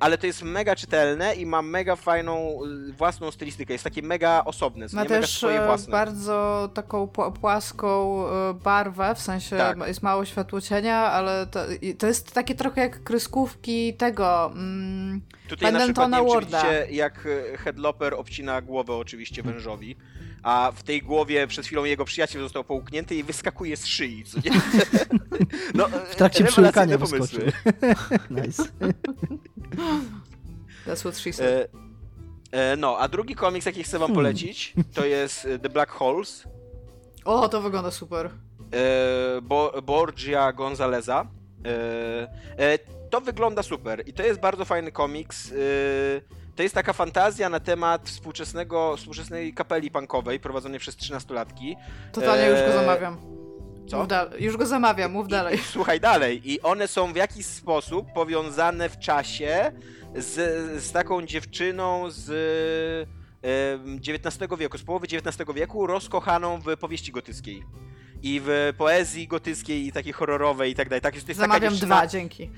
Ale to jest mega czytelne i ma mega fajną własną stylistykę. Jest takie mega osobne. Ma też bardzo taką płaską barwę, w sensie jest mało światłocienia, ale to jest takie trochę jak kreskówki tego tutaj Pendletona na przykład, nie wiem, czy widzicie, jak Headlopper obcina głowę oczywiście wężowi, a w tej głowie przed chwilą jego przyjaciel został połknięty i wyskakuje z szyi. Co nie? W trakcie przełykania wyskoczy. Nice. That's what she said. A drugi komiks, jaki chcę wam polecić, to jest The Black Holes. O, to wygląda super. Borgia Gonzaleza. To wygląda super i to jest bardzo fajny komiks. To jest taka fantazja na temat współczesnej kapeli punkowej prowadzonej przez 13-latki. Totalnie już go zamawiam. Co? Już go zamawiam, mów dalej. Słuchaj dalej. I one są w jakiś sposób powiązane w czasie z taką dziewczyną z XIX wieku, z połowy XIX wieku, rozkochaną w powieści gotyckiej. I w poezji gotyckiej i takiej horrorowej i tak dalej. Tak, to jest zamawiam taka dziewczyna... 2, dzięki.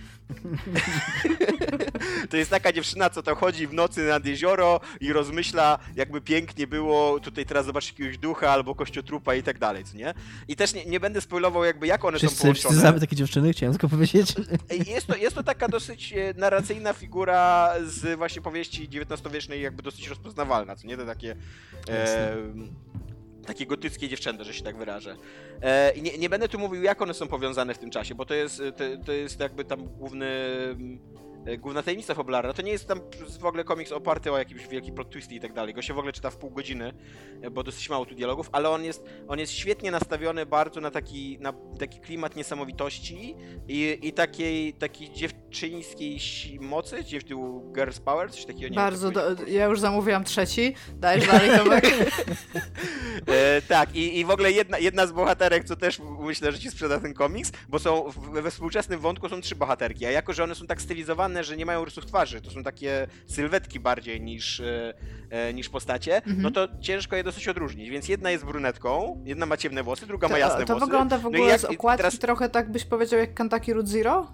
To jest taka dziewczyna, co to chodzi w nocy nad jezioro i rozmyśla, jakby pięknie było tutaj teraz zobaczyć jakiegoś ducha albo kościotrupa i tak dalej, co nie? I też nie będę spoilował jakby jak one są połączone. Wszyscy znamy takie dziewczyny, chciałem tylko powiedzieć. Jest to taka dosyć narracyjna figura z właśnie powieści XIX-wiecznej, jakby dosyć rozpoznawalna, co nie? To takie... Takie gotyckie dziewczęta, że się tak wyrażę. Nie będę tu mówił, jak one są powiązane w tym czasie, bo to jest jakby tam główny główna tajemnica fabularna. To nie jest tam w ogóle komiks oparty o jakimś wielkim plot twisty i tak dalej. Go się w ogóle czyta w pół godziny, bo dosyć mało tu dialogów, ale on jest świetnie nastawiony bardzo na taki klimat niesamowitości i takiej dziewczyńskiej mocy, girls power, coś takiego. Nie bardzo, wiem, tak ja już zamówiłam trzeci, dajesz dalej Tomek. Tak, i w ogóle jedna z bohaterek, co też myślę, że ci sprzeda ten komiks, bo są we współczesnym wątku są trzy bohaterki, a jako, że one są tak stylizowane, że nie mają rysów twarzy, to są takie sylwetki bardziej niż postacie, no to ciężko je dosyć odróżnić, więc jedna jest brunetką, jedna ma ciemne włosy, druga ma jasne włosy. To wygląda w ogóle no z okładki teraz... trochę tak byś powiedział jak Kentucky Route Zero?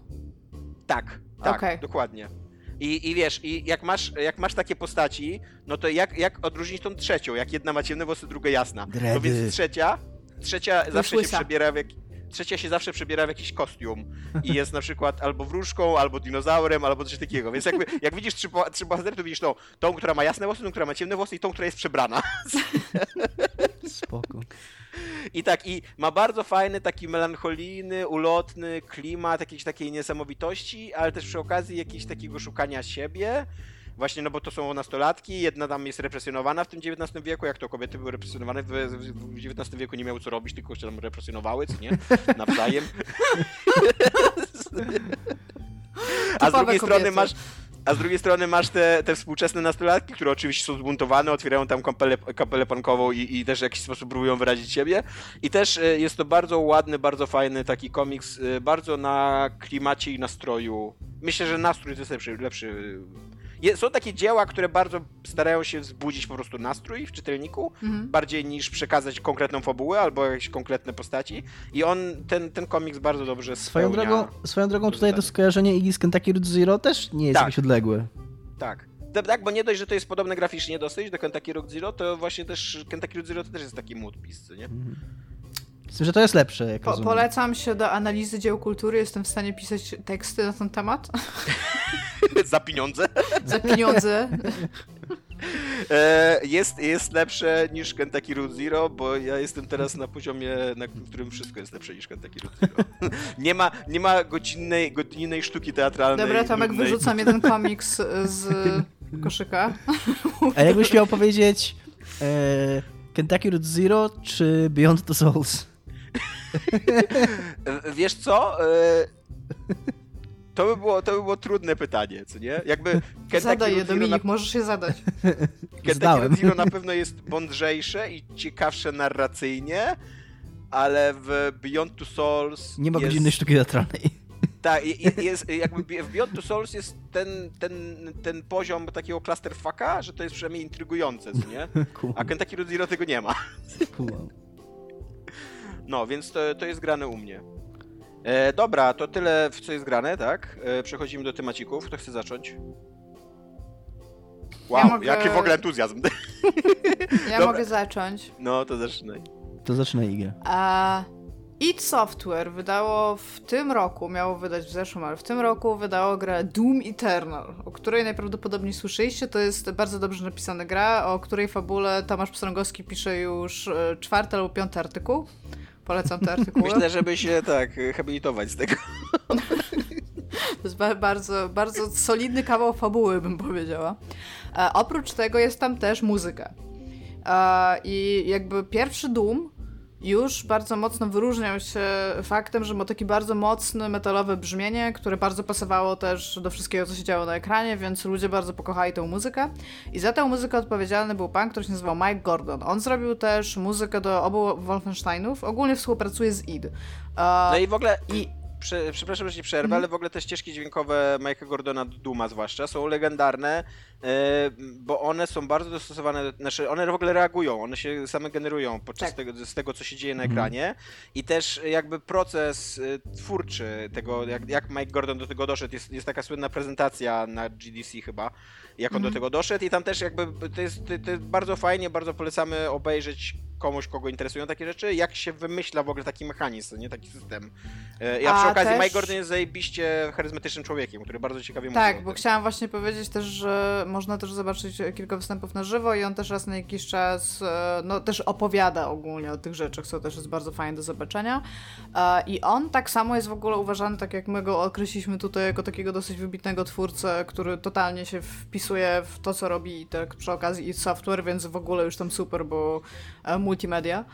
Tak, okay. Dokładnie. I wiesz, i jak masz takie postaci, no to jak odróżnić tą trzecią, jak jedna ma ciemne włosy, druga jasna. Dredy. No więc trzecia zawsze się przebiera w jakiś... Trzecia się zawsze przebiera w jakiś kostium i jest na przykład albo wróżką, albo dinozaurem, albo coś takiego. Więc jakby, jak widzisz trzy bohaterów, to widzisz tą, która ma jasne włosy, tą, która ma ciemne włosy i tą, która jest przebrana. Spoko. I tak, i ma bardzo fajny, taki melancholijny, ulotny klimat jakiejś takiej niesamowitości, ale też przy okazji jakiegoś takiego szukania siebie. Właśnie, no bo to są nastolatki, jedna tam jest represjonowana w tym XIX wieku, jak to kobiety były represjonowane w XIX wieku, nie miały co robić, tylko się tam represjonowały, co nie? Nawzajem. A z drugiej strony masz... A z drugiej strony masz te współczesne nastolatki, które oczywiście są zbuntowane, otwierają tam kapelę punkową i też w jakiś sposób próbują wyrazić siebie. I też jest to bardzo ładny, bardzo fajny taki komiks, bardzo na klimacie i nastroju. Myślę, że nastrój to jest lepszy. Są takie dzieła, które bardzo starają się wzbudzić po prostu nastrój w czytelniku, bardziej niż przekazać konkretną fabułę albo jakieś konkretne postaci. I ten komiks bardzo dobrze swoją drogą tutaj to skojarzenie Igi z Kentucky Route Zero też nie jest jakieś odległe. Tak, bo nie dość, że to jest podobne graficznie dosyć do Kentucky Route Zero, to właśnie też Kentucky Route Zero to też jest taki moodpis, co nie? Z tym, że to jest lepsze. Jak polecam się do analizy dzieł kultury, jestem w stanie pisać teksty na ten temat. Za pieniądze. Jest lepsze niż Kentucky Route Zero, bo ja jestem teraz na poziomie, na którym wszystko jest lepsze niż Kentucky Route Zero. Nie ma godzinnej sztuki teatralnej. Dobra, Tomek, wyrzucam jeden komiks z koszyka. A jakbyś miał powiedzieć Kentucky Route Zero czy Beyond the Souls? Wiesz co? To by było trudne pytanie, co nie? Jakby Zadaj je, Dominik, możesz je zadać. Kentucky Route Zero na pewno jest mądrzejsze i ciekawsze narracyjnie, ale w Beyond Two Souls nie ma godzinnej sztuki teatralnej. Tak, jest, jakby w Beyond Two Souls jest ten poziom takiego clusterfucka, że to jest przynajmniej intrygujące, co nie? A Kentucky Route Zero tego nie ma. No, więc to jest grane u mnie. Dobra, to tyle, w co jest grane, tak? Przechodzimy do temacików. Kto chce zacząć? Wow, jaki w ogóle entuzjazm. Ja mogę zacząć. No, to zacznij. To zacznij, Iga. id Software wydało w tym roku, miało wydać w zeszłym, ale w tym roku wydało grę Doom Eternal, o której najprawdopodobniej słyszeliście. To jest bardzo dobrze napisana gra, o której fabule Tomasz Pstrągowski pisze już 4. albo 5. artykuł. Polecam te artykuły. Myślę, żeby się habilitować z tego. To jest bardzo, bardzo solidny kawał fabuły, bym powiedziała. Oprócz tego jest tam też muzyka. I jakby pierwszy Doom już bardzo mocno wyróżniał się faktem, że ma takie bardzo mocne metalowe brzmienie, które bardzo pasowało też do wszystkiego, co się działo na ekranie, więc ludzie bardzo pokochali tą muzykę. I za tę muzykę odpowiedzialny był pan, który się nazywał Mick Gordon. On zrobił też muzykę do obu Wolfensteinów, ogólnie współpracuje z id. No i w ogóle... Przepraszam, że ci przerwę, ale w ogóle te ścieżki dźwiękowe Mike'a Gordona do Dooma zwłaszcza są legendarne, bo one są bardzo dostosowane, znaczy one w ogóle reagują, one się same generują podczas tego, co się dzieje na ekranie i też jakby proces twórczy tego, jak Mike Gordon do tego doszedł, jest taka słynna prezentacja na GDC chyba, jak on do tego doszedł i tam też jakby to jest bardzo fajnie, bardzo polecamy obejrzeć komuś, kogo interesują takie rzeczy, jak się wymyśla w ogóle taki mechanizm, nie, taki system. A przy okazji też... Mick Gordon jest zajebiście charyzmatycznym człowiekiem, który bardzo ciekawie mówi. Tak, bo chciałam właśnie powiedzieć też, że można też zobaczyć kilka występów na żywo i on też raz na jakiś czas, no też opowiada ogólnie o tych rzeczach, co też jest bardzo fajne do zobaczenia. I on tak samo jest w ogóle uważany, tak jak my go określiliśmy tutaj, jako takiego dosyć wybitnego twórcę, który totalnie się wpisuje w to, co robi, i tak przy okazji id Software, więc w ogóle już tam super, bo multimedia.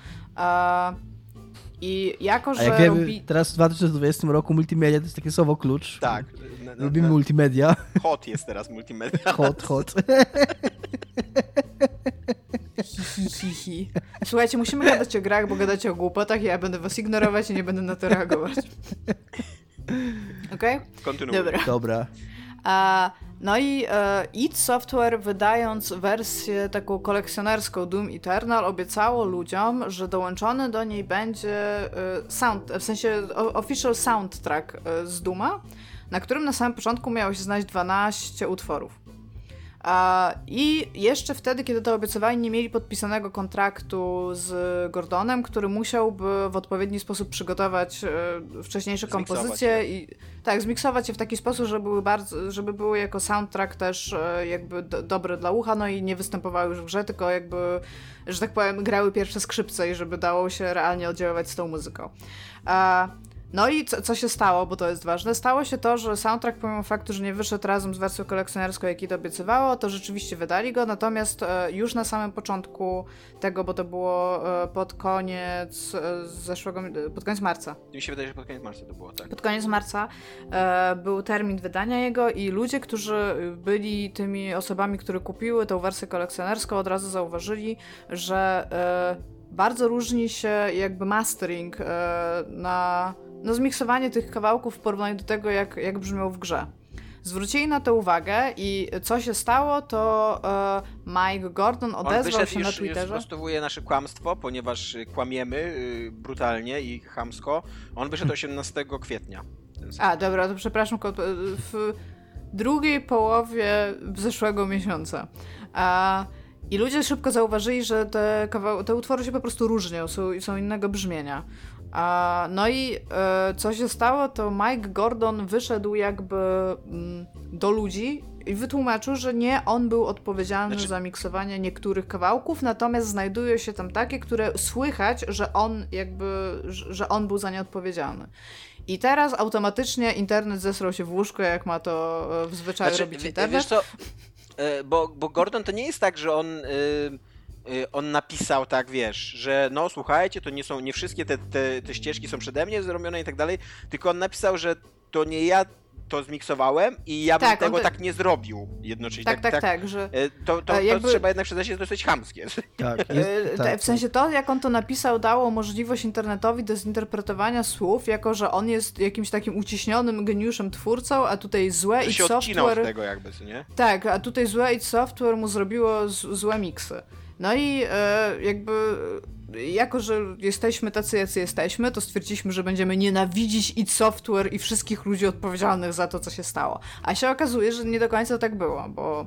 I jako, że jak wiemy, teraz w 2020 roku multimedia to jest takie słowo klucz. Tak. Lubimy multimedia. Hot jest teraz multimedia. Hot. Słuchajcie, musimy gadać o grach, bo gadacie o głupotach i ja będę was ignorować i nie będę na to reagować. Okej? Okay? Kontynuuj. Dobra. No i id Software, wydając wersję taką kolekcjonerską Doom Eternal, obiecało ludziom, że dołączony do niej będzie sound, w sensie official soundtrack z Dooma, na którym na samym początku miało się znaleźć 12 utworów. I jeszcze wtedy, kiedy to obiecywali, nie mieli podpisanego kontraktu z Gordonem, który musiałby w odpowiedni sposób przygotować wcześniejsze kompozycje i tak zmiksować je w taki sposób, żeby były, żeby były jako soundtrack też jakby dobre dla ucha, no i nie występowały już w grze, tylko jakby, że tak powiem, grały pierwsze skrzypce i żeby dało się realnie oddziaływać z tą muzyką. No i co się stało, bo to jest ważne, stało się to, że soundtrack, pomimo faktu, że nie wyszedł razem z wersją kolekcjonerską, jak i to obiecywało, to rzeczywiście wydali go, natomiast już na samym początku tego, bo to było pod koniec zeszłego, pod koniec marca. Mi się wydaje, że pod koniec marca to było, tak. Pod koniec marca był termin wydania jego i ludzie, którzy byli tymi osobami, które kupiły tą wersję kolekcjonerską, od razu zauważyli, że bardzo różni się jakby mastering na... No zmiksowanie tych kawałków w porównaniu do tego, jak brzmią w grze. Zwrócili na to uwagę i co się stało, to Mick Gordon odezwał się na Twitterze. On sprostowuje nasze kłamstwo, ponieważ kłamiemy brutalnie i chamsko. On wyszedł 18 kwietnia. A, dobra, to przepraszam, w drugiej połowie zeszłego miesiąca. I ludzie szybko zauważyli, że te utwory się po prostu różnią, są innego brzmienia. No i co się stało, to Mick Gordon wyszedł jakby do ludzi i wytłumaczył, że nie on był odpowiedzialny za miksowanie niektórych kawałków, natomiast znajdują się tam takie, które słychać, że on jakby, że on był za nie odpowiedzialny. I teraz automatycznie internet zesrał się w łóżko, jak ma to w zwyczaju robić internet. Wiesz co, bo Gordon to nie jest tak, że on napisał tak, wiesz, że no słuchajcie, to nie wszystkie te ścieżki są przede mnie zrobione i tak dalej, tylko on napisał, że to nie ja to zmiksowałem i ja bym tego tak nie zrobił jednocześnie. Tak, że... To jakby... trzeba jednak przyznać, że to dosyć chamskie. Tak. W sensie to, jak on to napisał, dało możliwość internetowi do zinterpretowania słów, jako że on jest jakimś takim uciśnionym geniuszem twórcą, a tutaj złe id Software... odcinał od tego jakby, nie? Tak, a tutaj złe id Software mu zrobiło złe miksy. No i jakby, jako że jesteśmy tacy, jacy jesteśmy, to stwierdziliśmy, że będziemy nienawidzić id Software i wszystkich ludzi odpowiedzialnych za to, co się stało. A się okazuje, że nie do końca tak było, bo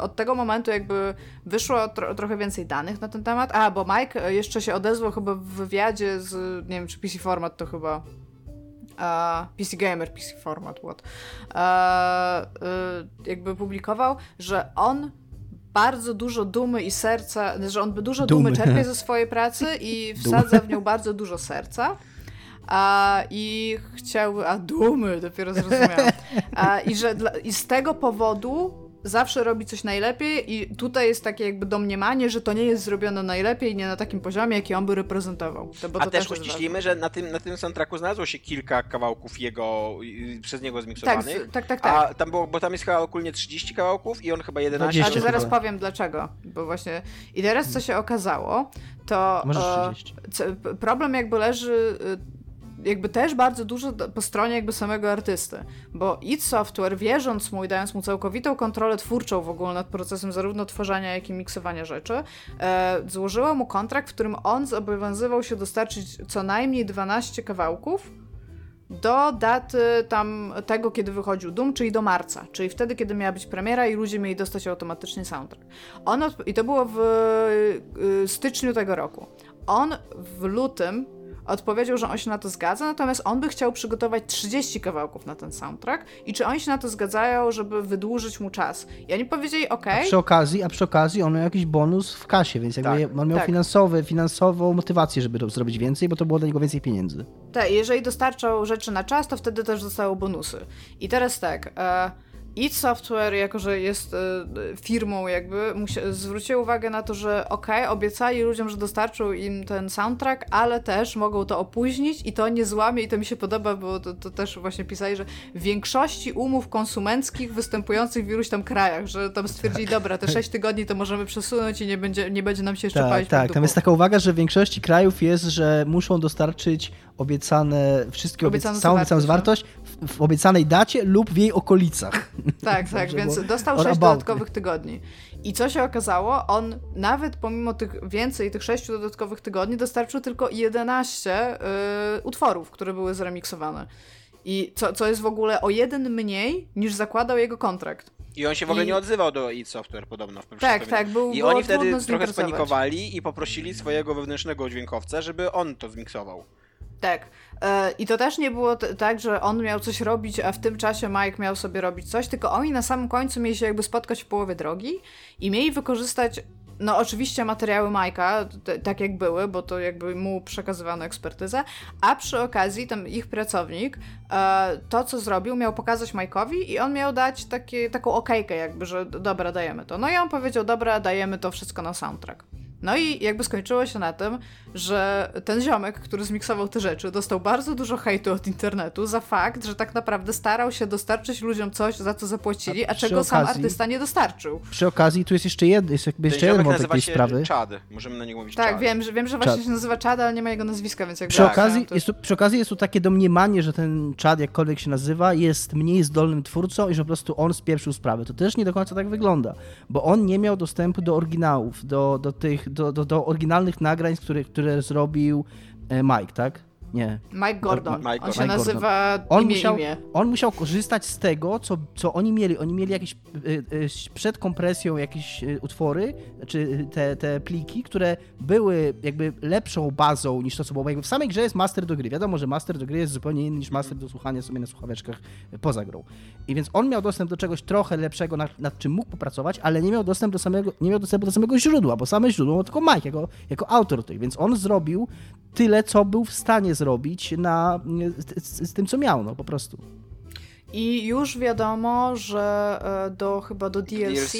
od tego momentu jakby wyszło trochę więcej danych na ten temat. A, bo Mike jeszcze się odezwał chyba w wywiadzie z, nie wiem, czy PC Format to chyba... PC Gamer, PC Format, what? Jakby publikował, że on... bardzo dużo dumy i serca, że on by dużo dumy czerpie ze swojej pracy i wsadza w nią bardzo dużo serca. I chciałby... A dumy, dopiero zrozumiałam. I z tego powodu zawsze robi coś najlepiej i tutaj jest takie jakby domniemanie, że to nie jest zrobione najlepiej, nie na takim poziomie, jaki on by reprezentował. A też uściślimy, że na tym soundtracku znalazło się kilka kawałków jego, przez niego zmiksowanych. Tak. A tam było, bo tam jest chyba ogólnie 30 kawałków i on chyba 11. Ale zaraz powiem dlaczego, bo właśnie... I teraz co się okazało, to... Może 30. Problem jakby leży... jakby też bardzo dużo po stronie jakby samego artysty, bo id Software, wierząc mu i dając mu całkowitą kontrolę twórczą w ogóle nad procesem zarówno tworzenia, jak i miksowania rzeczy, złożyło mu kontrakt, w którym on zobowiązywał się dostarczyć co najmniej 12 kawałków do daty tam tego, kiedy wychodził Doom, czyli do marca, czyli wtedy, kiedy miała być premiera i ludzie mieli dostać automatycznie soundtrack. I to było w styczniu tego roku. On w lutym odpowiedział, że on się na to zgadza, natomiast on by chciał przygotować 30 kawałków na ten soundtrack i czy oni się na to zgadzają, żeby wydłużyć mu czas. I oni powiedzieli okej. A przy okazji on miał jakiś bonus w kasie, więc jakby tak, on miał finansową motywację, żeby zrobić więcej, bo to było dla niego więcej pieniędzy. Tak, jeżeli dostarczał rzeczy na czas, to wtedy też dostało bonusy. I teraz tak, id Software, jako że jest firmą jakby, zwrócił uwagę na to, że obiecali ludziom, że dostarczą im ten soundtrack, ale też mogą to opóźnić i to nie złamie i to mi się podoba, bo to też właśnie pisali, że w większości umów konsumenckich występujących w iluś tam krajach, że tam stwierdzili, dobra, te 6 tygodni to możemy przesunąć i nie będzie nam się jeszcze palić. Tak, tam jest taka uwaga, że w większości krajów jest, że muszą dostarczyć całą zawartość w obiecanej dacie lub w jej okolicach. Tak, więc dostał 6 dodatkowych tygodni. I co się okazało? On nawet pomimo tych 6 dodatkowych tygodni dostarczył tylko 11 utworów, które były zremiksowane. I co jest w ogóle o 1 mniej niż zakładał jego kontrakt. I on się w ogóle nie odzywał do id Software podobno. I oni wtedy trochę spanikowali i poprosili swojego wewnętrznego dźwiękowca, żeby on to zmiksował. Tak. I to też nie było tak, że on miał coś robić, a w tym czasie Mike miał sobie robić coś, tylko oni na samym końcu mieli się jakby spotkać w połowie drogi i mieli wykorzystać, no oczywiście materiały Mike'a, tak jak były, bo to jakby mu przekazywano ekspertyzę, a przy okazji tam ich pracownik to, co zrobił, miał pokazać Mike'owi i on miał dać taką okejkę jakby, że dobra, dajemy to. No i on powiedział, dobra, dajemy to wszystko na soundtrack. No i jakby skończyło się na tym, że ten ziomek, który zmiksował te rzeczy, dostał bardzo dużo hejtu od internetu za fakt, że tak naprawdę starał się dostarczyć ludziom coś, za co zapłacili, a czego sam artysta nie dostarczył. Przy okazji tu jest jeszcze jeden wątek tej sprawy. Chad. Możemy na niego mówić Chad. Tak, wiem, że właśnie Chad się nazywa Chad, ale nie ma jego nazwiska, więc jakby... Przy okazji jest tu takie domniemanie, że ten Chad, jakkolwiek się nazywa, jest mniej zdolnym twórcą i że po prostu on spieprzył sprawę. To też nie do końca tak wygląda, bo on nie miał dostępu do oryginałów, do oryginalnych nagrań, które zrobił Mike, tak? Nie. Mick Gordon. On się nazywa imię. On musiał korzystać z tego, co oni mieli. Oni mieli jakieś przed kompresją jakieś utwory, czy te pliki, które były jakby lepszą bazą niż to, co było. Jakby w samej grze jest master do gry. Wiadomo, że master do gry jest zupełnie inny niż master do słuchania sobie na słuchaweczkach poza grą. I więc on miał dostęp do czegoś trochę lepszego, nad czym mógł popracować, ale nie miał dostępu do samego źródła, bo same źródło tylko Mike jako autor tych. Więc on zrobił tyle, co był w stanie zrobić z tym, co miał, po prostu. I już wiadomo, że do DLC,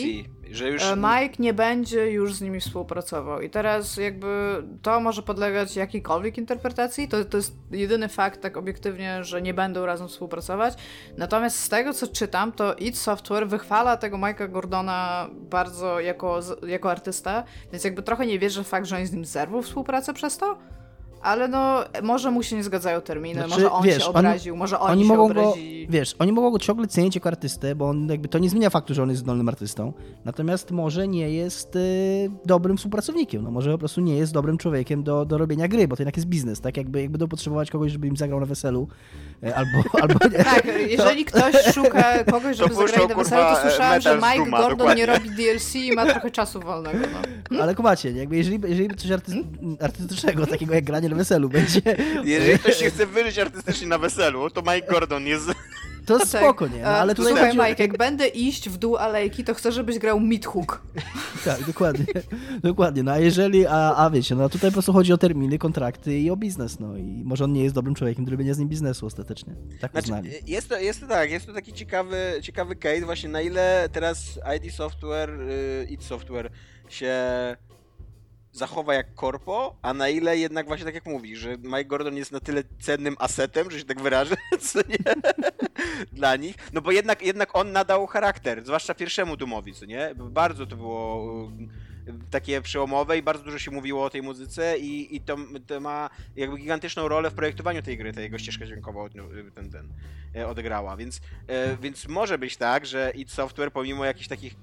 że już... Mike nie będzie już z nimi współpracował. I teraz jakby to może podlegać jakiejkolwiek interpretacji. To jest jedyny fakt tak obiektywnie, że nie będą razem współpracować. Natomiast z tego, co czytam, to id Software wychwala tego Mike'a Gordona bardzo jako artystę, więc jakby trochę nie wierzę w fakt, że on z nim zerwał współpracę przez to. Ale może mu się nie zgadzają terminy, może on się obraził, może oni się obrazili. Oni mogą go ciągle cenić jako artystę, bo on jakby to nie zmienia faktu, że on jest zdolnym artystą, natomiast może nie jest dobrym współpracownikiem, może po prostu nie jest dobrym człowiekiem do robienia gry, bo to jednak jest biznes, tak? Jakby będą potrzebować kogoś, żeby im zagrał na weselu, albo nie. Tak, jeżeli ktoś szuka kogoś, żeby zagrać na weselu, to słyszałam, że Mike Gordon dokładnie nie robi DLC i ma trochę czasu wolnego. Ale kumacie, jakby jeżeli coś artystycznego, takiego jak granie na weselu będzie. Jeżeli ktoś się chce wyżyć artystycznie na weselu, to Mike Gordon jest... To tak, spoko, nie? No, ale tutaj słuchaj, chodzi... Mike, jak będę iść w dół alejki, to chcę, żebyś grał Meathook. Tak, dokładnie. Dokładnie. No a jeżeli... A wiecie, tutaj po prostu chodzi o terminy, kontrakty i o biznes, I może on nie jest dobrym człowiekiem do robienia z nim biznesu ostatecznie. Tak uznali. Jest to taki ciekawy case właśnie, na ile teraz id Software się... zachowa jak korpo, a na ile jednak właśnie tak jak mówi, że Mike Gordon jest na tyle cennym asetem, że się tak wyrażę, co nie? Dla nich. No bo jednak on nadał charakter, zwłaszcza pierwszemu Doomowi, co nie? Bardzo to było takie przełomowe i bardzo dużo się mówiło o tej muzyce i to ma jakby gigantyczną rolę w projektowaniu tej gry, ta jego ścieżka dźwiękowa odegrała, więc może być tak, że id Software pomimo jakichś takich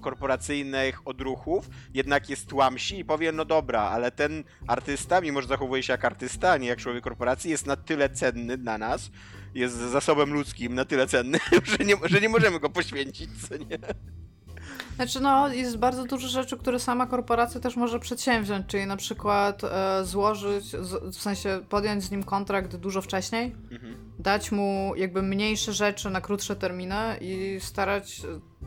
korporacyjnych odruchów jednak jest tłamsi i powie, no dobra, ale ten artysta, mimo że zachowuje się jak artysta, nie jak człowiek korporacji, jest na tyle cenny dla nas, jest zasobem ludzkim na tyle cenny, że nie możemy go poświęcić, co nie? Znaczy no, jest bardzo dużo rzeczy, które sama korporacja też może przedsięwziąć, czyli na przykład złożyć, w sensie podjąć z nim kontrakt dużo wcześniej, dać mu jakby mniejsze rzeczy na krótsze terminy i starać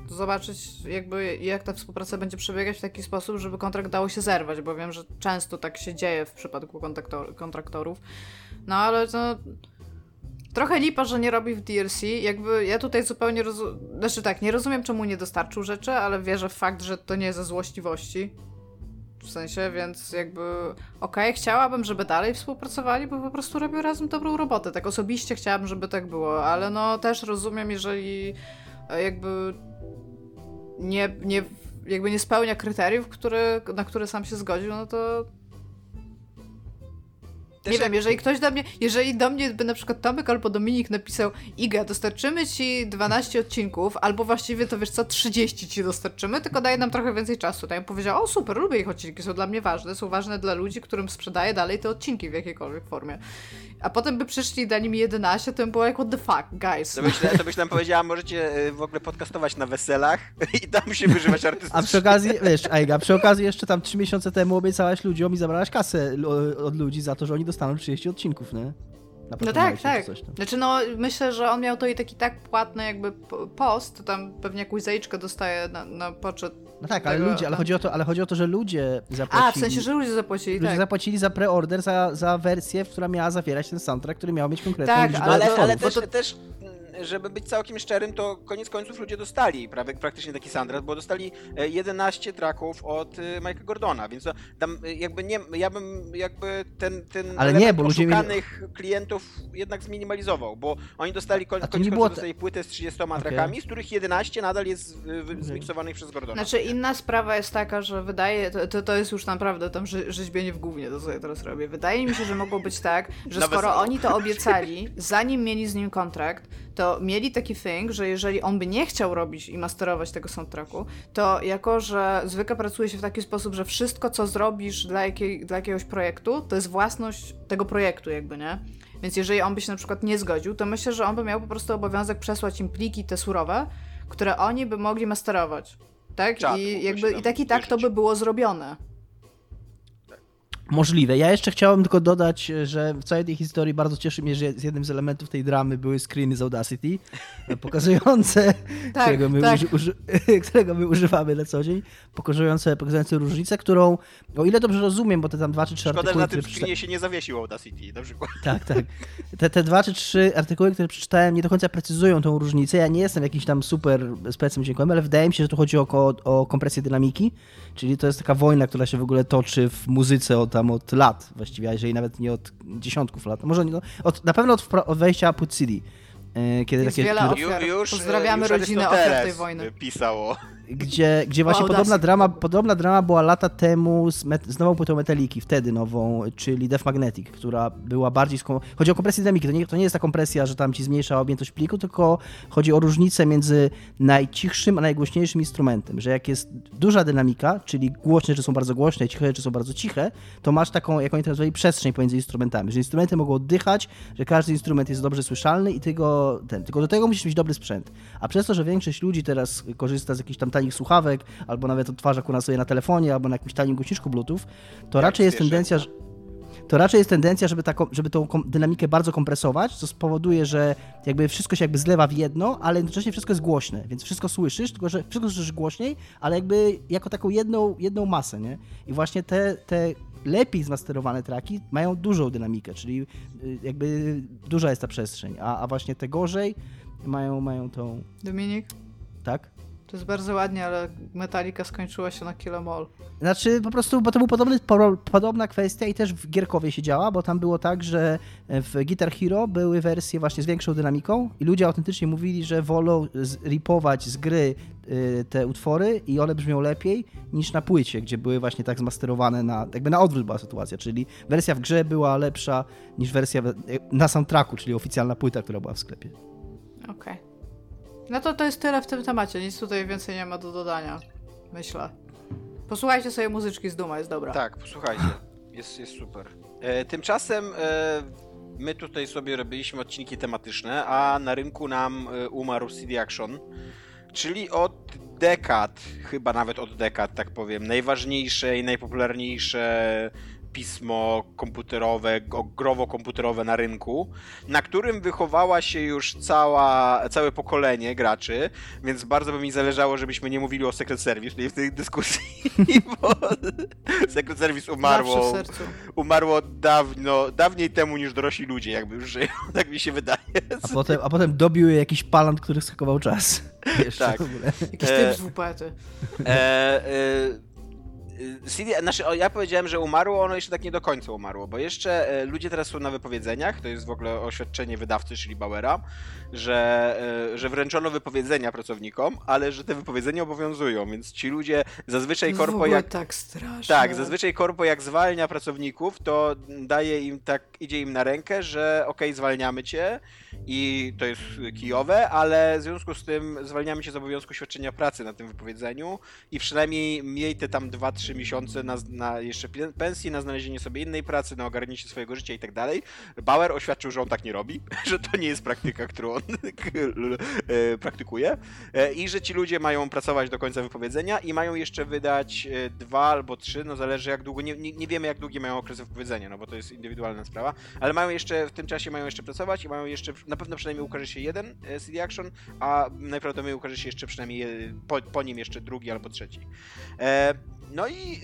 zobaczyć jakby jak ta współpraca będzie przebiegać w taki sposób, żeby kontrakt dało się zerwać, bo wiem, że często tak się dzieje w przypadku kontraktorów, no ale to... Trochę lipa, że nie robi w DLC, jakby ja tutaj zupełnie nie rozumiem czemu nie dostarczył rzeczy, ale wierzę w fakt, że to nie ze złośliwości. W sensie, więc jakby okej, chciałabym, żeby dalej współpracowali, bo po prostu robią razem dobrą robotę, tak osobiście chciałabym, żeby tak było, ale no też rozumiem, jeżeli jakby nie spełnia kryteriów, na które sam się zgodził, no to... Nie wiem, jeżeli do mnie by na przykład Tomek albo Dominik napisał Iga, dostarczymy ci 12 odcinków, albo właściwie to wiesz co, 30 ci dostarczymy, tylko daje nam trochę więcej czasu. To ja bym powiedziała, o super, lubię ich odcinki, są dla mnie ważne, są ważne dla ludzi, którym sprzedaję dalej te odcinki w jakiejkolwiek formie. A potem by przyszli i dali mi 11, to bym była jak what the fuck, guys. To byś nam powiedziała, możecie w ogóle podcastować na weselach i tam się wyżywać artystycznie. A przy okazji, wiesz, Iga, jeszcze tam 3 miesiące temu obiecałaś ludziom i zabrałaś kasę od ludzi za to, że oni dostaną 30 odcinków, nie? No tak. Znaczy no, myślę, że on miał to i tak płatny jakby post, tam pewnie jakąś zajeczkę dostaje na poczet. No tak, ale tego, ludzie, ale chodzi o to, że ludzie zapłacili. A, w sensie, że ludzie zapłacili, ludzie tak. Zapłacili za preorder, za wersję, która miała zawierać ten soundtrack, który miał mieć konkretną liczbę. Ale też, żeby być całkiem szczerym, to koniec końców ludzie dostali praktycznie taki soundtrack, bo dostali 11 tracków od Mike'a Gordona, więc tam jakby nie, ja bym jakby ten klientów jednak zminimalizował, bo oni dostali dostali płytę z 30 trackami, z których 11 nadal jest zmiksowanych przez Gordona. Znaczy inna sprawa jest taka, że to jest już naprawdę tam rzeźbienie w gównie, to co ja teraz robię. Wydaje mi się, że mogło być tak, że skoro oni to obiecali, zanim mieli z nim kontrakt, to mieli taki thing, że jeżeli on by nie chciał robić i masterować tego soundtracku, to jako, że zwykle pracuje się w taki sposób, że wszystko, co zrobisz dla jakiegoś projektu, to jest własność tego projektu jakby, nie? Więc jeżeli on by się na przykład nie zgodził, to myślę, że on by miał po prostu obowiązek przesłać im pliki te surowe, które oni by mogli masterować, tak? I tak to by było zrobione. Możliwe. Ja jeszcze chciałem tylko dodać, że w całej tej historii bardzo cieszy mnie, że jednym z elementów tej dramy były screeny z Audacity, pokazujące, którego my używamy na co dzień, pokazujące różnicę, którą, o ile dobrze rozumiem, bo te tam 2 czy 3 artykuły... Szkoda, na tym screenie się nie zawiesił Audacity na przykład. Tak. Te 2 czy 3 artykuły, które przeczytałem, nie do końca precyzują tą różnicę. Ja nie jestem jakimś tam super specem dziękowym, ale wydaje mi się, że tu chodzi o kompresję dynamiki, czyli to jest taka wojna, która się w ogóle toczy w muzyce od lat właściwie, a jeżeli nawet nie od dziesiątków lat, może nie, na pewno od wejścia płyt CD. Kiedy jest takie wiele ofiar. Pozdrawiamy rodzinę ofiar tej wojny. Pisało. Gdzie właśnie podobna drama była lata temu z nową płytą Metalliki, wtedy nową, czyli Death Magnetic, która była bardziej... Chodzi o kompresję dynamiki, to nie jest ta kompresja, że tam ci zmniejsza objętość pliku, tylko chodzi o różnicę między najcichszym a najgłośniejszym instrumentem, że jak jest duża dynamika, czyli głośne rzeczy są bardzo głośne, ciche rzeczy są bardzo ciche, to masz taką, jak oni to nazwali, przestrzeń pomiędzy instrumentami, że instrumenty mogą oddychać, że każdy instrument jest dobrze słyszalny i tylko do tego musisz mieć dobry sprzęt. A przez to, że większość ludzi teraz korzysta z jakichś tam słuchawek, albo nawet odtwarza kurna sobie na telefonie, albo na jakimś tanim głośniczku Bluetooth, to raczej jest tendencja, żeby tą dynamikę bardzo kompresować, co spowoduje, że jakby wszystko się jakby zlewa w jedno, ale jednocześnie wszystko jest głośne, więc wszystko słyszysz, tylko że wszystko słyszysz głośniej, ale jakby jako taką jedną masę, nie? I właśnie te lepiej zmasterowane traki mają dużą dynamikę, czyli jakby duża jest ta przestrzeń, a właśnie te gorzej mają tą... Dominik? Tak? To jest bardzo ładnie, ale Metallica skończyła się na Kill 'em All. Znaczy po prostu, bo to była podobna kwestia i też w Gierkowie się działa, bo tam było tak, że w Guitar Hero były wersje właśnie z większą dynamiką i ludzie autentycznie mówili, że wolą ripować z gry te utwory i one brzmią lepiej niż na płycie, gdzie były właśnie tak zmasterowane jakby na odwrót była sytuacja, czyli wersja w grze była lepsza niż wersja na soundtracku, czyli oficjalna płyta, która była w sklepie. Okej. No to jest tyle w tym temacie, nic tutaj więcej nie ma do dodania, myślę. Posłuchajcie sobie muzyczki z Duma, jest dobra. Tak, posłuchajcie, jest super. Tymczasem my tutaj sobie robiliśmy odcinki tematyczne, a na rynku nam umarł CD Action, czyli od dekad, chyba nawet od dekad, tak powiem, najważniejsze i najpopularniejsze pismo komputerowe, growo-komputerowe na rynku, na którym wychowała się już całe pokolenie graczy, więc bardzo by mi zależało, żebyśmy nie mówili o Secret Service tutaj w tej dyskusji, bo Secret Service umarło dawniej temu niż dorośli ludzie, jakby już żyją, tak mi się wydaje. A potem dobił je jakiś palant, który skakował czas. Jeszcze tak. Jakiś typ z WP-ty. Ja powiedziałem, że umarło, ono jeszcze tak nie do końca umarło, bo jeszcze ludzie teraz są na wypowiedzeniach, to jest w ogóle oświadczenie wydawcy, czyli Bauera, że wręczono wypowiedzenia pracownikom, ale że te wypowiedzenia obowiązują, więc ci ludzie zazwyczaj korpo jak... tak straszne. Tak, zazwyczaj korpo jak zwalnia pracowników, to daje im tak, idzie im na rękę, że okej, zwalniamy cię i to jest kijowe, ale w związku z tym zwalniamy cię z obowiązku świadczenia pracy na tym wypowiedzeniu i przynajmniej miej te tam 2-3 miesiące na jeszcze pensji, na znalezienie sobie innej pracy, na ogarnięcie swojego życia i tak dalej. Bauer oświadczył, że on tak nie robi, że to nie jest praktyka, którą on praktykuje i że ci ludzie mają pracować do końca wypowiedzenia i mają jeszcze wydać 2 albo 3, no zależy jak długo, nie wiemy jak długie mają okresy wypowiedzenia, no bo to jest indywidualna sprawa, ale mają jeszcze, w tym czasie mają jeszcze pracować i mają jeszcze, na pewno przynajmniej ukaże się jeden CD Action, a najprawdopodobniej ukaże się jeszcze przynajmniej po nim jeszcze 2. albo 3. No i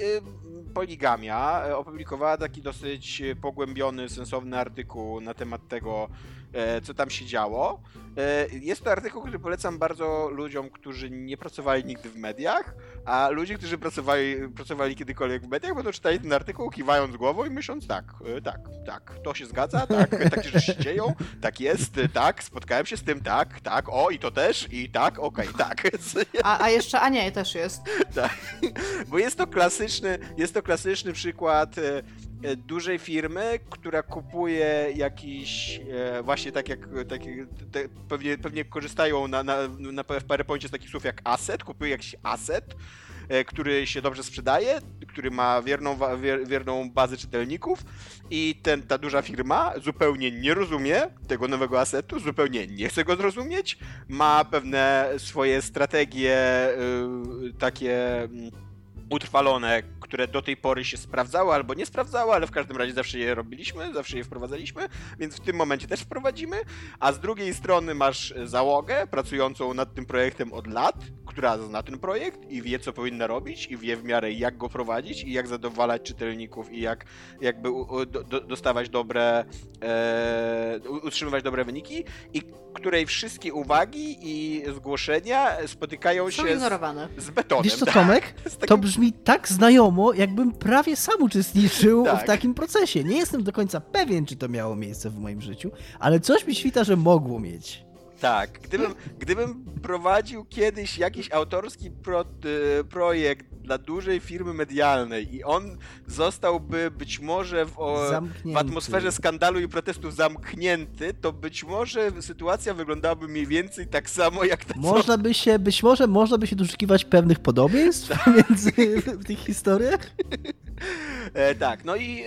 Poligamia opublikowała taki dosyć pogłębiony, sensowny artykuł na temat tego, co tam się działo. Jest to artykuł, który polecam bardzo ludziom, którzy nie pracowali nigdy w mediach, a ludzie, którzy pracowali kiedykolwiek w mediach, będą czytali ten artykuł kiwając głową i myśląc tak, to się zgadza, takie rzeczy się dzieją, tak jest, tak, spotkałem się z tym, tak, o i to też, i tak, okej, tak. A jeszcze, a nie, też jest. Tak, bo jest to klasyczny przykład dużej firmy, która kupuje jakiś, właśnie pewnie korzystają w PowerPoincie z takich słów jak asset, kupuje jakiś asset, który się dobrze sprzedaje, który ma wierną bazę czytelników i ta duża firma zupełnie nie rozumie tego nowego asetu, zupełnie nie chce go zrozumieć, ma pewne swoje strategie takie utrwalone, które do tej pory się sprawdzały albo nie sprawdzały, ale w każdym razie zawsze je robiliśmy, zawsze je wprowadzaliśmy, więc w tym momencie też wprowadzimy, a z drugiej strony masz załogę pracującą nad tym projektem od lat, która zna ten projekt i wie, co powinna robić i wie w miarę jak go prowadzić i jak zadowalać czytelników i jak jakby dostawać dobre, utrzymywać dobre wyniki i której wszystkie uwagi i zgłoszenia spotykają się z betonem. Wiesz co, Tomek? To brzmi tak znajomo, jakbym prawie sam uczestniczył w takim procesie. Nie jestem do końca pewien, czy to miało miejsce w moim życiu, ale coś mi świta, że mogło mieć. Tak, gdybym prowadził kiedyś jakiś autorski projekt dla dużej firmy medialnej i on zostałby być może w atmosferze skandalu i protestów zamknięty, to być może sytuacja wyglądałaby mniej więcej tak samo jak ta Można by się doszukiwać pewnych podobieństw między w tych historiach. Tak, no i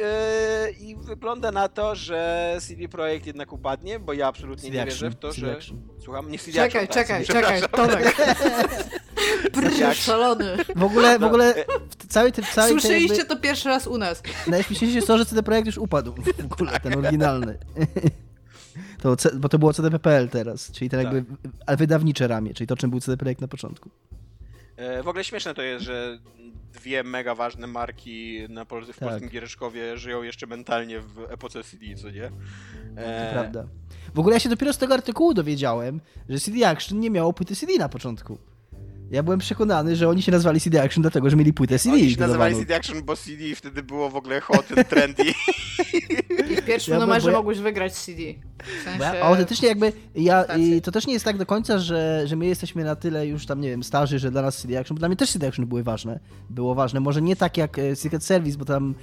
wygląda na to, że CD Projekt jednak upadnie, bo ja absolutnie nie wierzę w to, że... Słucham? Nie CD Action. Czekaj, Tomek. Brrr, szalony. W ogóle w całej słyszeliście jakby... to pierwszy raz u nas. Najśmieszniejsze jest to, że CD Projekt już upadł. W ogóle ten oryginalny. Bo to było CDPPL teraz, czyli ten jakby wydawnicze ramię, czyli to, czym był CD Projekt na początku. W ogóle śmieszne to jest, że 2 mega ważne marki w polskim giereczkowie żyją jeszcze mentalnie w epoce CD, co nie? To prawda. W ogóle ja się dopiero z tego artykułu dowiedziałem, że CD Action nie miało płyty CD na początku. Ja byłem przekonany, że oni się nazwali CD Action dlatego, że mieli płytę CD. Oni się nazywali CD Action, bo CD wtedy było w ogóle hot and trendy. I w pierwszym numerze mogłeś wygrać CD. W sensie... Bo ja autentycznie jakby, i to też nie jest tak do końca, że my jesteśmy na tyle już tam, nie wiem, starzy, że dla nas CD Action, bo dla mnie też CD Action było ważne, może nie tak jak Secret Service, bo tam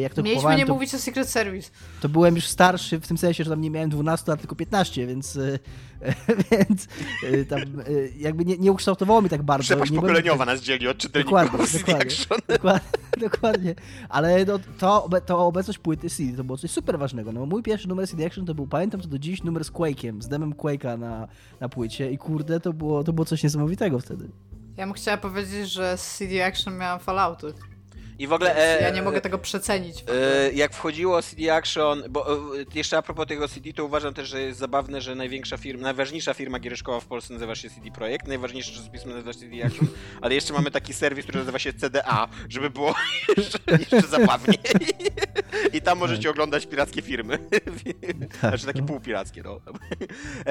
jak to mieliśmy kupowałem... nie mówić o Secret Service. To byłem już starszy w tym sensie, że tam nie miałem 12 lat, tylko 15, więc tam jakby nie ukształtowało mnie tak bardzo. Przepaść pokoleniowa nas dzieli od czytelników CD Action. Dokładnie, ale no, to obecność płyty CD to było coś super ważnego. No, mój pierwszy numer CD Action to był, pamiętam to do dziś, numer z Quake'em, z demem Quake'a na płycie i kurde, to było coś niesamowitego wtedy. Ja bym chciała powiedzieć, że z CD Action miałam Fallouty. I w ogóle... ja nie mogę tego przecenić. Jak wchodziło CD Action, bo jeszcze a propos tego CD, to uważam też, że jest zabawne, że najważniejsza firma giereszkowa w Polsce nazywa się CD Projekt, najważniejszy czasopism nazywa się CD Action, ale jeszcze mamy taki serwis, który nazywa się CDA, żeby było jeszcze zabawniej. I tam możecie oglądać pirackie firmy. Znaczy takie półpirackie, no.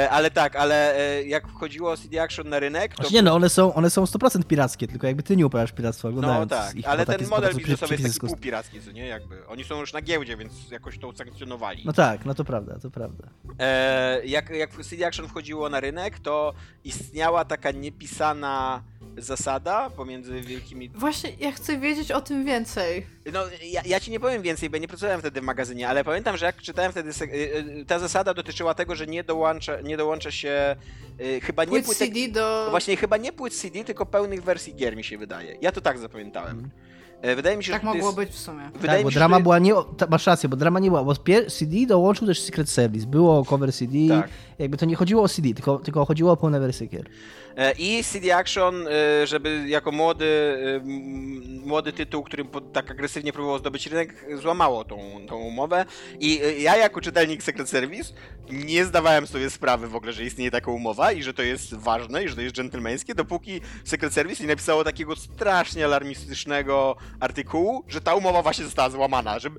Ale tak, ale jak wchodziło CD Action na rynek... To... Nie no, one są 100% pirackie, tylko jakby ty nie uprawiasz piractwa, oglądając no tak, ich, ale ten model biznesowy jest taki półpiracki, co nie? Jakby. Oni są już na giełdzie, więc jakoś to usankcjonowali. No tak, no to prawda. Jak CD Action wchodziło na rynek, to istniała taka niepisana zasada pomiędzy wielkimi... Właśnie, ja chcę wiedzieć o tym więcej. No, ja ci nie powiem więcej, bo ja nie pracowałem wtedy w magazynie, ale pamiętam, że jak czytałem wtedy... Ta zasada dotyczyła tego, że nie dołącza się... Chyba nie płyt CD, tylko pełnych wersji gier, mi się wydaje. Ja to tak zapamiętałem. Wydaje mi się, tak że mogło być w sumie. Tak, bo drama była nie... Masz rację, bo drama nie była, bo CD dołączył też Secret Service. Było cover CD, tak. Jakby to nie chodziło o CD, tylko chodziło o pełne wersje gier. I CD Action, żeby jako młody tytuł, którym tak agresywnie próbował zdobyć rynek, złamało tą umowę. I ja jako czytelnik Secret Service nie zdawałem sobie sprawy w ogóle, że istnieje taka umowa i że to jest ważne i że to jest dżentelmeńskie, dopóki Secret Service nie napisało takiego strasznie alarmistycznego artykułu, że ta umowa właśnie została złamana, że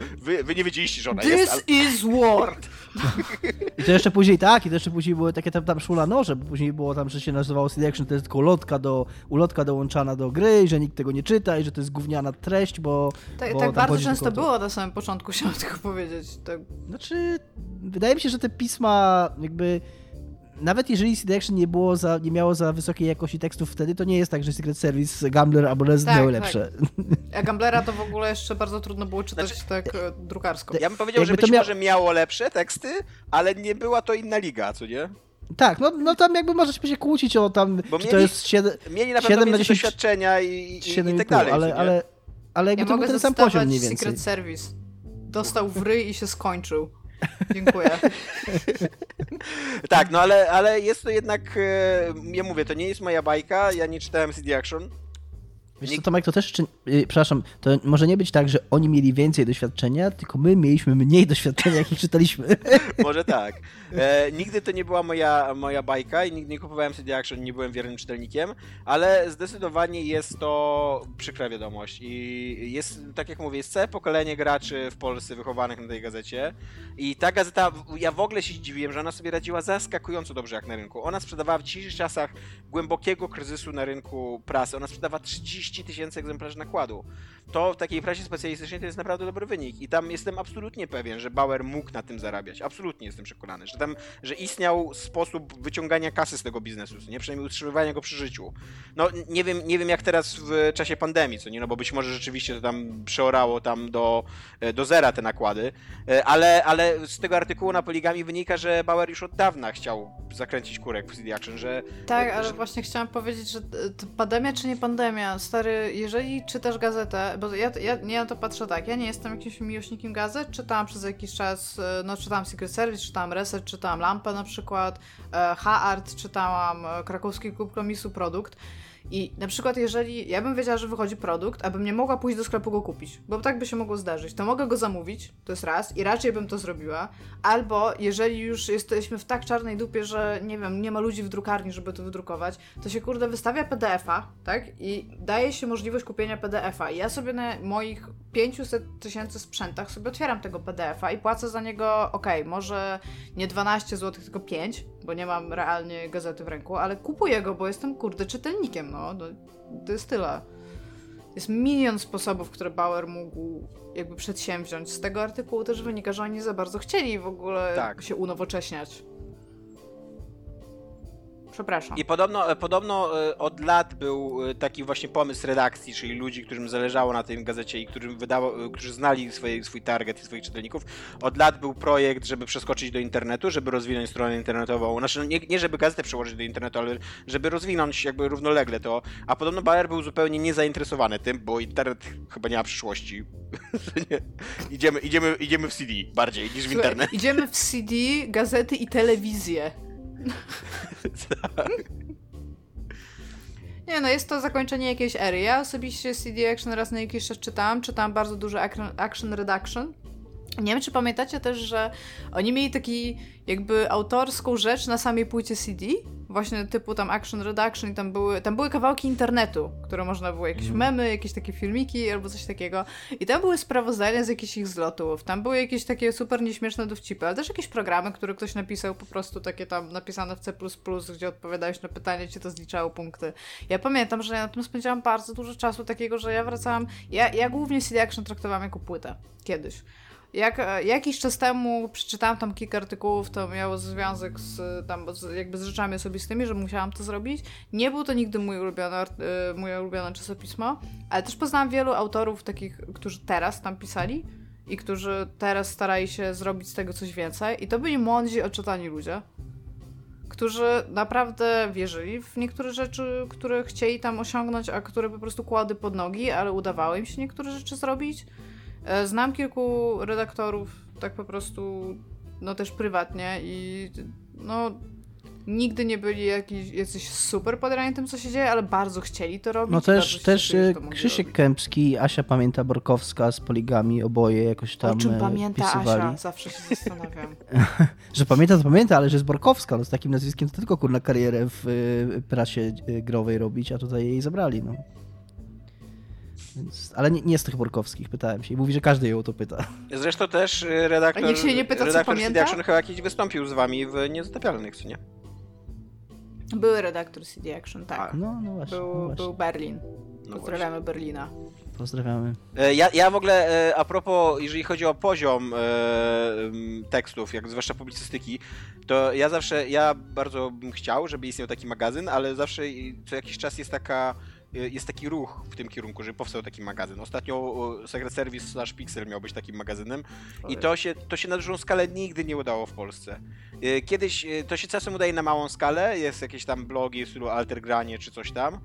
wy nie wiedzieliście, że ona jest... is war! I to jeszcze później były takie tam szula noże, bo później było tam, że się nazywało CD Action, to jest tylko ulotka dołączana do gry i że nikt tego nie czyta i że to jest gówniana treść, bo... bo tak bardzo często było na samym początku, chciałam tylko powiedzieć. Tak. Znaczy, wydaje mi się, że te pisma jakby... Nawet jeżeli CD Action nie miało za wysokiej jakości tekstów wtedy, to nie jest tak, że Secret Service, Gambler albo Reset miały lepsze. Tak. A Gamblera to w ogóle jeszcze bardzo trudno było czytać drukarsko. Ja bym powiedział, że może miało lepsze teksty, ale nie była to inna liga, co nie? Tak, no tam jakby możecie się kłócić o tam, bo czy to jest 7 na 10 doświadczenia i tak dalej. Ale jakby to był ten sam poziom mniej więcej. Secret Service dostał w ryj i się skończył. Dziękuję. Tak, no ale jest to jednak, ja mówię, to nie jest moja bajka, ja nie czytałem CD Action. Wiesz co, Tomek, to też, przepraszam, to może nie być tak, że oni mieli więcej doświadczenia, tylko my mieliśmy mniej doświadczenia, jak ich czytaliśmy. Może tak. Nigdy to nie była moja bajka i nigdy nie kupowałem CD Action, nie byłem wiernym czytelnikiem, ale zdecydowanie jest to przykra wiadomość i jest, tak jak mówię, jest całe pokolenie graczy w Polsce wychowanych na tej gazecie i ta gazeta, ja w ogóle się zdziwiłem, że ona sobie radziła zaskakująco dobrze jak na rynku. Ona sprzedawała w dzisiejszych czasach głębokiego kryzysu na rynku prasy, ona sprzedawała 30 000 egzemplarzy nakładu. To w takiej prasie specjalistycznej to jest naprawdę dobry wynik i tam jestem absolutnie pewien, że Bauer mógł na tym zarabiać. Absolutnie jestem przekonany, że istniał sposób wyciągania kasy z tego biznesu, nie? Przynajmniej utrzymywania go przy życiu. No nie wiem jak teraz w czasie pandemii, co nie? No bo być może rzeczywiście to tam przeorało tam do zera te nakłady, ale z tego artykułu na Poligami wynika, że Bauer już od dawna chciał zakręcić kurek w CD Action, że... Tak, ale właśnie chciałam powiedzieć, że pandemia czy nie pandemia? Stary, jeżeli czytasz gazetę, bo ja to patrzę tak, ja nie jestem jakimś miłośnikiem gazet, czytałam przez jakiś czas, no czytałam Secret Service, czytałam Reset, czytałam Lampę na przykład, H-Art, czytałam Krakowski Klub Komisu Produkt i na przykład jeżeli ja bym wiedziała, że wychodzi produkt, abym nie mogła pójść do sklepu go kupić, bo tak by się mogło zdarzyć, to mogę go zamówić, to jest raz i raczej bym to zrobiła, albo jeżeli już jesteśmy w tak czarnej dupie, że nie wiem, nie ma ludzi w drukarni, żeby to wydrukować, to się kurde wystawia PDF-a, tak? I daje się możliwość kupienia PDF-a i ja sobie na moich 500 000 sprzętach sobie otwieram tego PDF-a i płacę za niego, może nie 12 zł, tylko 5, bo nie mam realnie gazety w ręku, ale kupuję go, bo jestem kurde czytelnikiem, no to jest tyle. Jest milion sposobów, które Bauer mógł jakby przedsięwziąć. Z tego artykułu też wynika, że oni za bardzo chcieli w ogóle się unowocześniać. Przepraszam. I podobno od lat był taki właśnie pomysł redakcji, czyli ludzi, którym zależało na tej gazecie i którzy znali swój target i swoich czytelników. Od lat był projekt, żeby przeskoczyć do internetu, żeby rozwinąć stronę internetową. Znaczy, nie żeby gazetę przełożyć do internetu, ale żeby rozwinąć jakby równolegle to. A podobno Bauer był zupełnie niezainteresowany tym, bo internet chyba nie ma przyszłości. Idziemy w CD bardziej niż w internet. Idziemy w CD, gazety i telewizję. Nie no, jest to zakończenie jakiejś ery. Ja osobiście CD Action raz na jakiś czas czytałam bardzo dużo Action Redaction. Nie wiem, czy pamiętacie też, że oni mieli taki jakby autorską rzecz na samej płycie CD, właśnie typu tam Action Redaction i tam były kawałki internetu, które można było, jakieś memy, jakieś takie filmiki albo coś takiego. I tam były sprawozdania z jakichś ich zlotów, tam były jakieś takie super nieśmieszne dowcipy, ale też jakieś programy, które ktoś napisał po prostu takie tam napisane w C++, gdzie odpowiadałeś na pytanie, ci to zliczało punkty. Ja pamiętam, że ja na tym spędziłam bardzo dużo czasu takiego, że ja wracałam, ja głównie CD Action traktowałam jako płytę kiedyś. Jakiś czas temu przeczytałam tam kilka artykułów, to miało związek jakby z rzeczami osobistymi, że musiałam to zrobić. Nie był to nigdy moje ulubione czasopismo, ale też poznałam wielu autorów takich, którzy teraz tam pisali i którzy teraz starali się zrobić z tego coś więcej. I to byli młodzi, odczytani ludzie, którzy naprawdę wierzyli w niektóre rzeczy, które chcieli tam osiągnąć, a które po prostu kładły pod nogi, ale udawało im się niektóre rzeczy zrobić. Znam kilku redaktorów, tak po prostu, no też prywatnie i no nigdy nie byli jacyś super podrani tym, co się dzieje, ale bardzo chcieli to robić. No też Krzysiek Kępski i Asia Pamięta-Borkowska z Poligami, oboje jakoś tam pisywali. O czym pamięta pisywali. Asia? Zawsze się zastanawiam. Że pamięta, to pamięta, ale że jest Borkowska, no z takim nazwiskiem to tylko kurna karierę w prasie growej robić, a tutaj jej zabrali, no. Więc, ale nie z tych Borkowskich, pytałem się. I mówi, że każdy ją o to pyta. Zresztą też redaktor, a nikt się nie pyta, redaktor CD Action chyba jakiś wystąpił z wami w Niezatapialnych, co nie? Były redaktor CD Action, tak. No właśnie, był Berlin. Pozdrawiamy Berlina. Pozdrawiamy. Ja w ogóle, a propos, jeżeli chodzi o poziom tekstów, jak zwłaszcza publicystyki, to ja bardzo bym chciał, żeby istniał taki magazyn, ale zawsze co jakiś czas jest taki ruch w tym kierunku, żeby powstał taki magazyn. Ostatnio Secret Service / Pixel miał być takim magazynem i to się na dużą skalę nigdy nie udało w Polsce. Kiedyś to się czasem udaje na małą skalę, jest jakieś tam blogi w stylu Altergranie czy coś tam.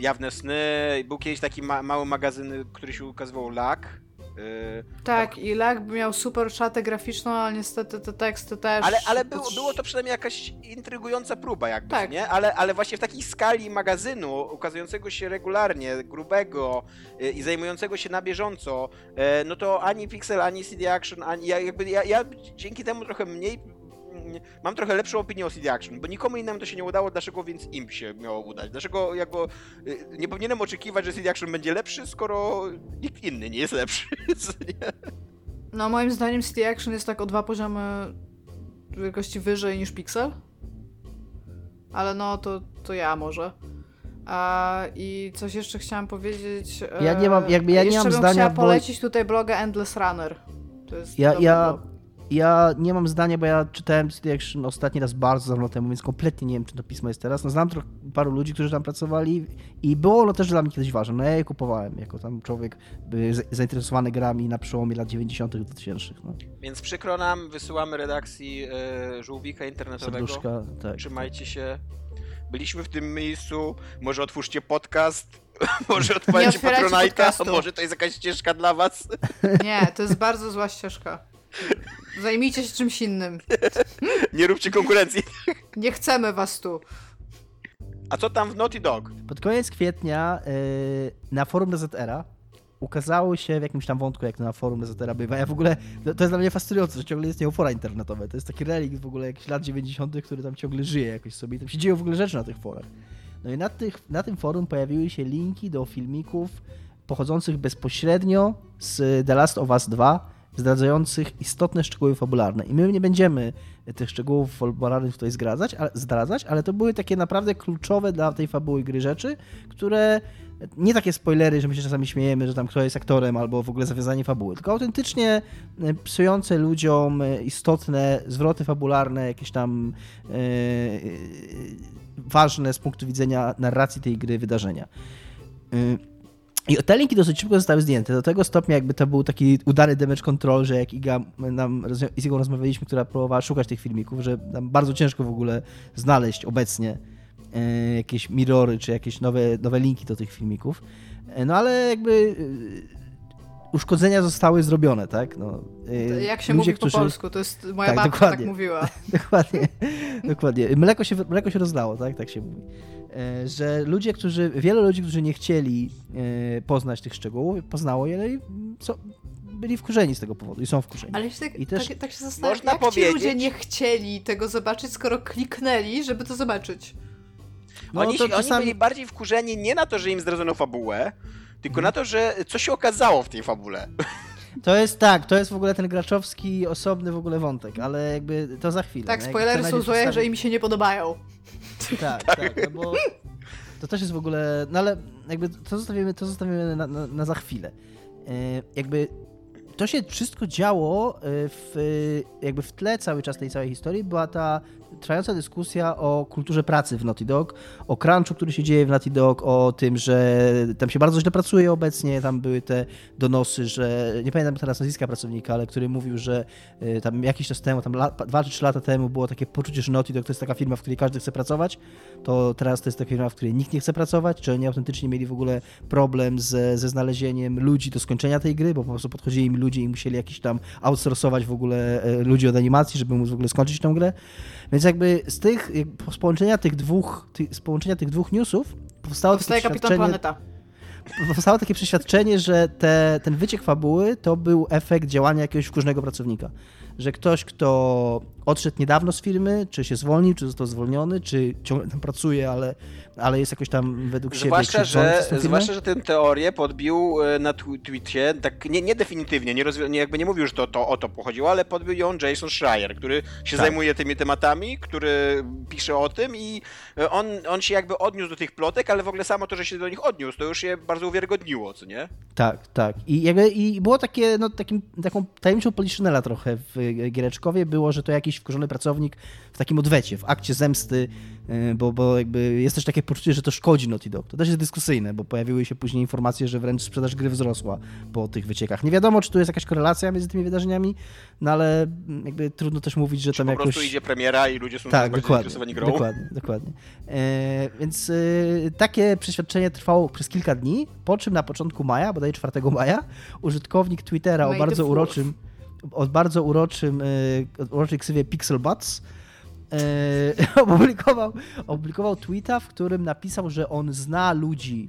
Jawne Sny. Był kiedyś taki mały magazyn, który się ukazywał LAK. Tak, i LAK miał super czatę graficzną, ale niestety te teksty też... Ale było to przynajmniej jakaś intrygująca próba jakby, tak. Nie? Ale właśnie w takiej skali magazynu, ukazującego się regularnie, grubego i zajmującego się na bieżąco, no to ani Pixel, ani CD Action, ani... Ja dzięki temu trochę mniej... Mam trochę lepszą opinię o CD Action, bo nikomu innemu to się nie udało, dlaczego więc im się miało udać? Dlaczego jakby nie powinienem oczekiwać, że CD Action będzie lepszy, skoro nikt inny nie jest lepszy? No moim zdaniem CD Action jest tak o 2 poziomy wielkości wyżej niż Pixel, ale no to ja może. I coś jeszcze chciałam powiedzieć. Ja nie mam, jakby ja nie mam zdania, chciałam polecić tutaj bloga Endless Runner. To jest Ja nie mam zdania, bo ja czytałem CD Action ostatni raz bardzo dawno temu, więc kompletnie nie wiem, czy to pismo jest teraz. No, znam paru ludzi, którzy tam pracowali i było ono też dla mnie kiedyś ważne. No ja je kupowałem jako tam człowiek zainteresowany grami na przełomie lat 90. do 2000. No. Więc przykro nam, wysyłamy redakcji żółwika internetowego. Serduszka, tak. Trzymajcie się. Byliśmy w tym miejscu, może otwórzcie podcast. Może odpalicie Patronite'a, może to jest jakaś ścieżka dla was. Nie, to jest bardzo zła ścieżka. Zajmijcie się czymś innym. Nie róbcie konkurencji. Nie chcemy was tu. A co tam w Naughty Dog? Pod koniec kwietnia na forum DZR-a ukazało się w jakimś tam wątku, jak to na forum DZR-a bywa. Ja w ogóle, to jest dla mnie fascynujące, że ciągle istnieją fora internetowe. To jest taki relikt w ogóle jakichś lat 90., który tam ciągle żyje jakoś sobie. I tam się dzieją w ogóle rzeczy na tych forach. No i na tym forum pojawiły się linki do filmików pochodzących bezpośrednio z The Last of Us 2, zdradzających istotne szczegóły fabularne. I my nie będziemy tych szczegółów fabularnych tutaj zdradzać, ale to były takie naprawdę kluczowe dla tej fabuły gry rzeczy, które nie takie spoilery, że my się czasami śmiejemy, że tam kto jest aktorem albo w ogóle zawiązanie fabuły, tylko autentycznie psujące ludziom istotne zwroty fabularne, jakieś tam ważne z punktu widzenia narracji tej gry wydarzenia. I te linki dosyć szybko zostały zdjęte, do tego stopnia jakby to był taki udany damage control, że jak Iga, z Igą rozmawialiśmy, która próbowała szukać tych filmików, że nam bardzo ciężko w ogóle znaleźć obecnie jakieś mirrory czy jakieś nowe linki do tych filmików. No ale jakby uszkodzenia zostały zrobione, tak? No, jak się ludzie, mówi po polsku, to jest moja babka tak mówiła. Dokładnie. Mleko się rozlało, tak się mówi. Że ludzie, wielu ludzi, którzy nie chcieli poznać tych szczegółów, poznało je i byli wkurzeni z tego powodu i są wkurzeni. Ale się tak się zastanawiam, jak ci ludzie nie chcieli tego zobaczyć, skoro kliknęli, żeby to zobaczyć. No oni byli bardziej wkurzeni nie na to, że im zdradzono fabułę, tylko na to, że coś się okazało w tej fabule. To jest w ogóle ten graczowski, osobny w ogóle wątek, ale jakby to za chwilę. Tak, spoilery są złe, że im się nie podobają. Tak, no bo to też jest w ogóle, no ale jakby to zostawimy na za chwilę. Jakby to się wszystko działo jakby w tle cały czas tej całej historii była ta trwająca dyskusja o kulturze pracy w Naughty Dog, o crunchu, który się dzieje w Naughty Dog, o tym, że tam się bardzo źle pracuje obecnie, tam były te donosy, że nie pamiętam teraz nazwiska pracownika, ale który mówił, że tam jakiś czas temu, tam 2 czy 3 lata temu było takie poczucie, że Naughty Dog to jest taka firma, w której każdy chce pracować, to teraz to jest taka firma, w której nikt nie chce pracować, czy oni autentycznie mieli w ogóle problem ze znalezieniem ludzi do skończenia tej gry, bo po prostu podchodzili im ludzie i musieli jakiś tam outsourcować w ogóle ludzi od animacji, żeby móc w ogóle skończyć tą grę. Więc jakby z połączenia tych dwóch newsów powstaje Kapitan Planeta. Powstało takie przeświadczenie, że ten wyciek fabuły to był efekt działania jakiegoś wkurznego pracownika. Że ktoś, kto odszedł niedawno z firmy, czy się zwolnił, czy został zwolniony, czy ciągle tam pracuje, ale jest jakoś tam według siebie krzywdzący. Zwłaszcza, że tę teorię podbił na Twitterze, tak niedefinitywnie, jakby nie mówił, że o to pochodziło, ale podbił ją Jason Schreier, który się zajmuje tymi tematami, który pisze o tym i on się jakby odniósł do tych plotek, ale w ogóle samo to, że się do nich odniósł, to już je bardzo uwiarygodniło, co nie? Tak. I było takie, no, taką tajemniczą poliszynela trochę w giereczkowie było, że to jakiś wkurzony pracownik w takim odwecie, w akcie zemsty, bo jakby jest też takie poczucie, że to szkodzi Naughty Dog. To też jest dyskusyjne, bo pojawiły się później informacje, że wręcz sprzedaż gry wzrosła po tych wyciekach. Nie wiadomo, czy tu jest jakaś korelacja między tymi wydarzeniami, no ale jakby trudno też mówić, że czy tam po jakoś... po prostu idzie premiera i ludzie są bardziej zainteresowani grą. Dokładnie. Więc takie przeświadczenie trwało przez kilka dni, po czym na początku maja, bodaj 4 maja, użytkownik Twittera o bardzo uroczej ksywie Pixel Butts opublikował tweeta, w którym napisał, że on zna ludzi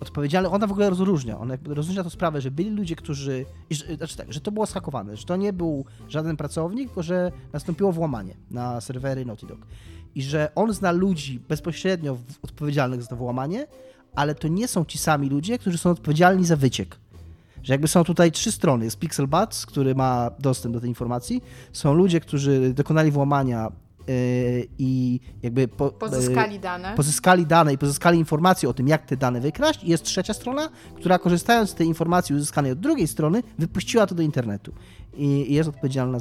odpowiedzialnych. Ona w ogóle rozróżnia. On jakby rozróżnia tą sprawę, że byli ludzie, którzy... że to było zhakowane, że to nie był żaden pracownik, tylko że nastąpiło włamanie na serwery Naughty Dog. I że on zna ludzi bezpośrednio odpowiedzialnych za to włamanie, ale to nie są ci sami ludzie, którzy są odpowiedzialni za wyciek. Że jakby są tutaj 3 strony. Jest Pixel Buds, który ma dostęp do tej informacji. Są ludzie, którzy dokonali włamania i jakby pozyskali dane i pozyskali informacje o tym, jak te dane wykraść. I jest 3 strona, która korzystając z tej informacji uzyskanej od drugiej strony, wypuściła to do internetu i jest odpowiedzialna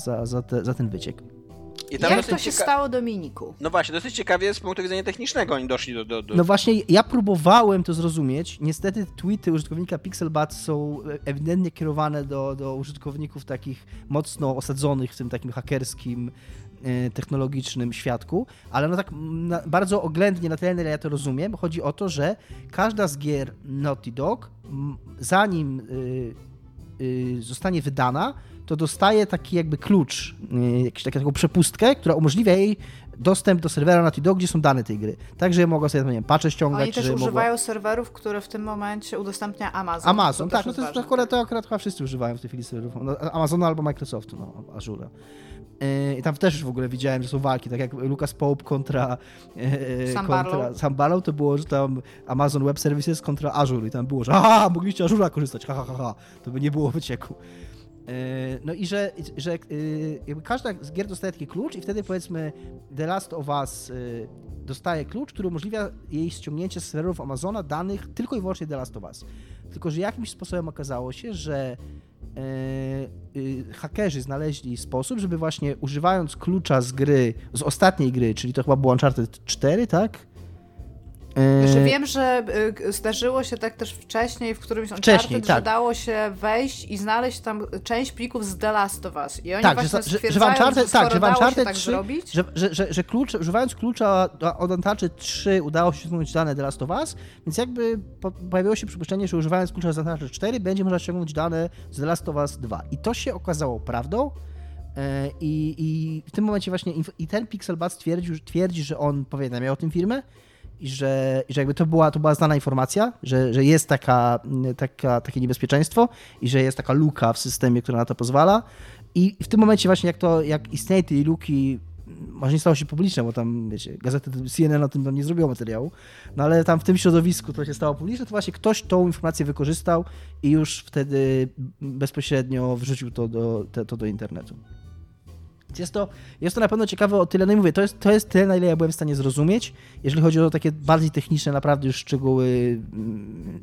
za ten wyciek. Jak to się stało, Dominiku? No właśnie, dosyć ciekawie z punktu widzenia technicznego oni doszli do... No właśnie, ja próbowałem to zrozumieć. Niestety tweety użytkownika Pixelbat są ewidentnie kierowane do użytkowników takich mocno osadzonych w tym takim hakerskim, technologicznym światku, ale no tak bardzo oględnie na tyle, ile ja to rozumiem, bo chodzi o to, że każda z gier Naughty Dog, zanim zostanie wydana, to dostaje taki jakby klucz, taką przepustkę, która umożliwia jej dostęp do serwera Naughty Dog, gdzie są dane tej gry. Także mogą sobie, nie wiem, patche ściągać. Oni też używają serwerów, które w tym momencie udostępnia Amazon. Amazon, tak. To akurat chyba wszyscy używają w tej chwili serwerów. No, Amazona albo Microsoftu, no, Azure'a. I tam też w ogóle widziałem, że są walki, tak jak Lucas Pope kontra Sam Barlow, to było, że tam Amazon Web Services kontra Azure i tam było, że mogliście Azure'a korzystać, ha, ha, ha, ha. To by nie było wycieku. No i że jakby każda z gier dostaje taki klucz i wtedy powiedzmy The Last of Us dostaje klucz, który umożliwia jej ściągnięcie z serwerów Amazona danych tylko i wyłącznie The Last of Us. Tylko że jakimś sposobem okazało się, że hakerzy znaleźli sposób, żeby właśnie używając klucza z gry, z ostatniej gry, czyli to chyba było Uncharted 4, tak? Że wiem, że zdarzyło się tak też wcześniej, w którymś Uncharted, tak, że dało się wejść i znaleźć tam część plików z The Last of Us. I oni tak, właśnie stwierdzają, że dało się tak zrobić. Że klucz, używając klucza od Uncharted 3 udało się ściągnąć dane The Last of Us, więc jakby pojawiło się przypuszczenie, że używając klucza z Uncharted 4 będzie można ściągnąć dane z The Last of Us 2. I to się okazało prawdą. I w tym momencie właśnie i ten Pixelbat twierdzi, że on powiadamia o tym firmę, I że jakby to była znana informacja, że jest takie niebezpieczeństwo i że jest taka luka w systemie, która na to pozwala. I w tym momencie właśnie jak istnieje tej luki, może nie stało się publiczne, bo tam wiecie, gazety CNN o tym tam nie zrobiło materiału, no ale tam w tym środowisku to się stało publiczne, to właśnie ktoś tą informację wykorzystał i już wtedy bezpośrednio wrzucił to do internetu. Jest to na pewno ciekawe o tyle, no i mówię, to jest tyle, na ile ja byłem w stanie zrozumieć, jeżeli chodzi o takie bardziej techniczne naprawdę już szczegóły,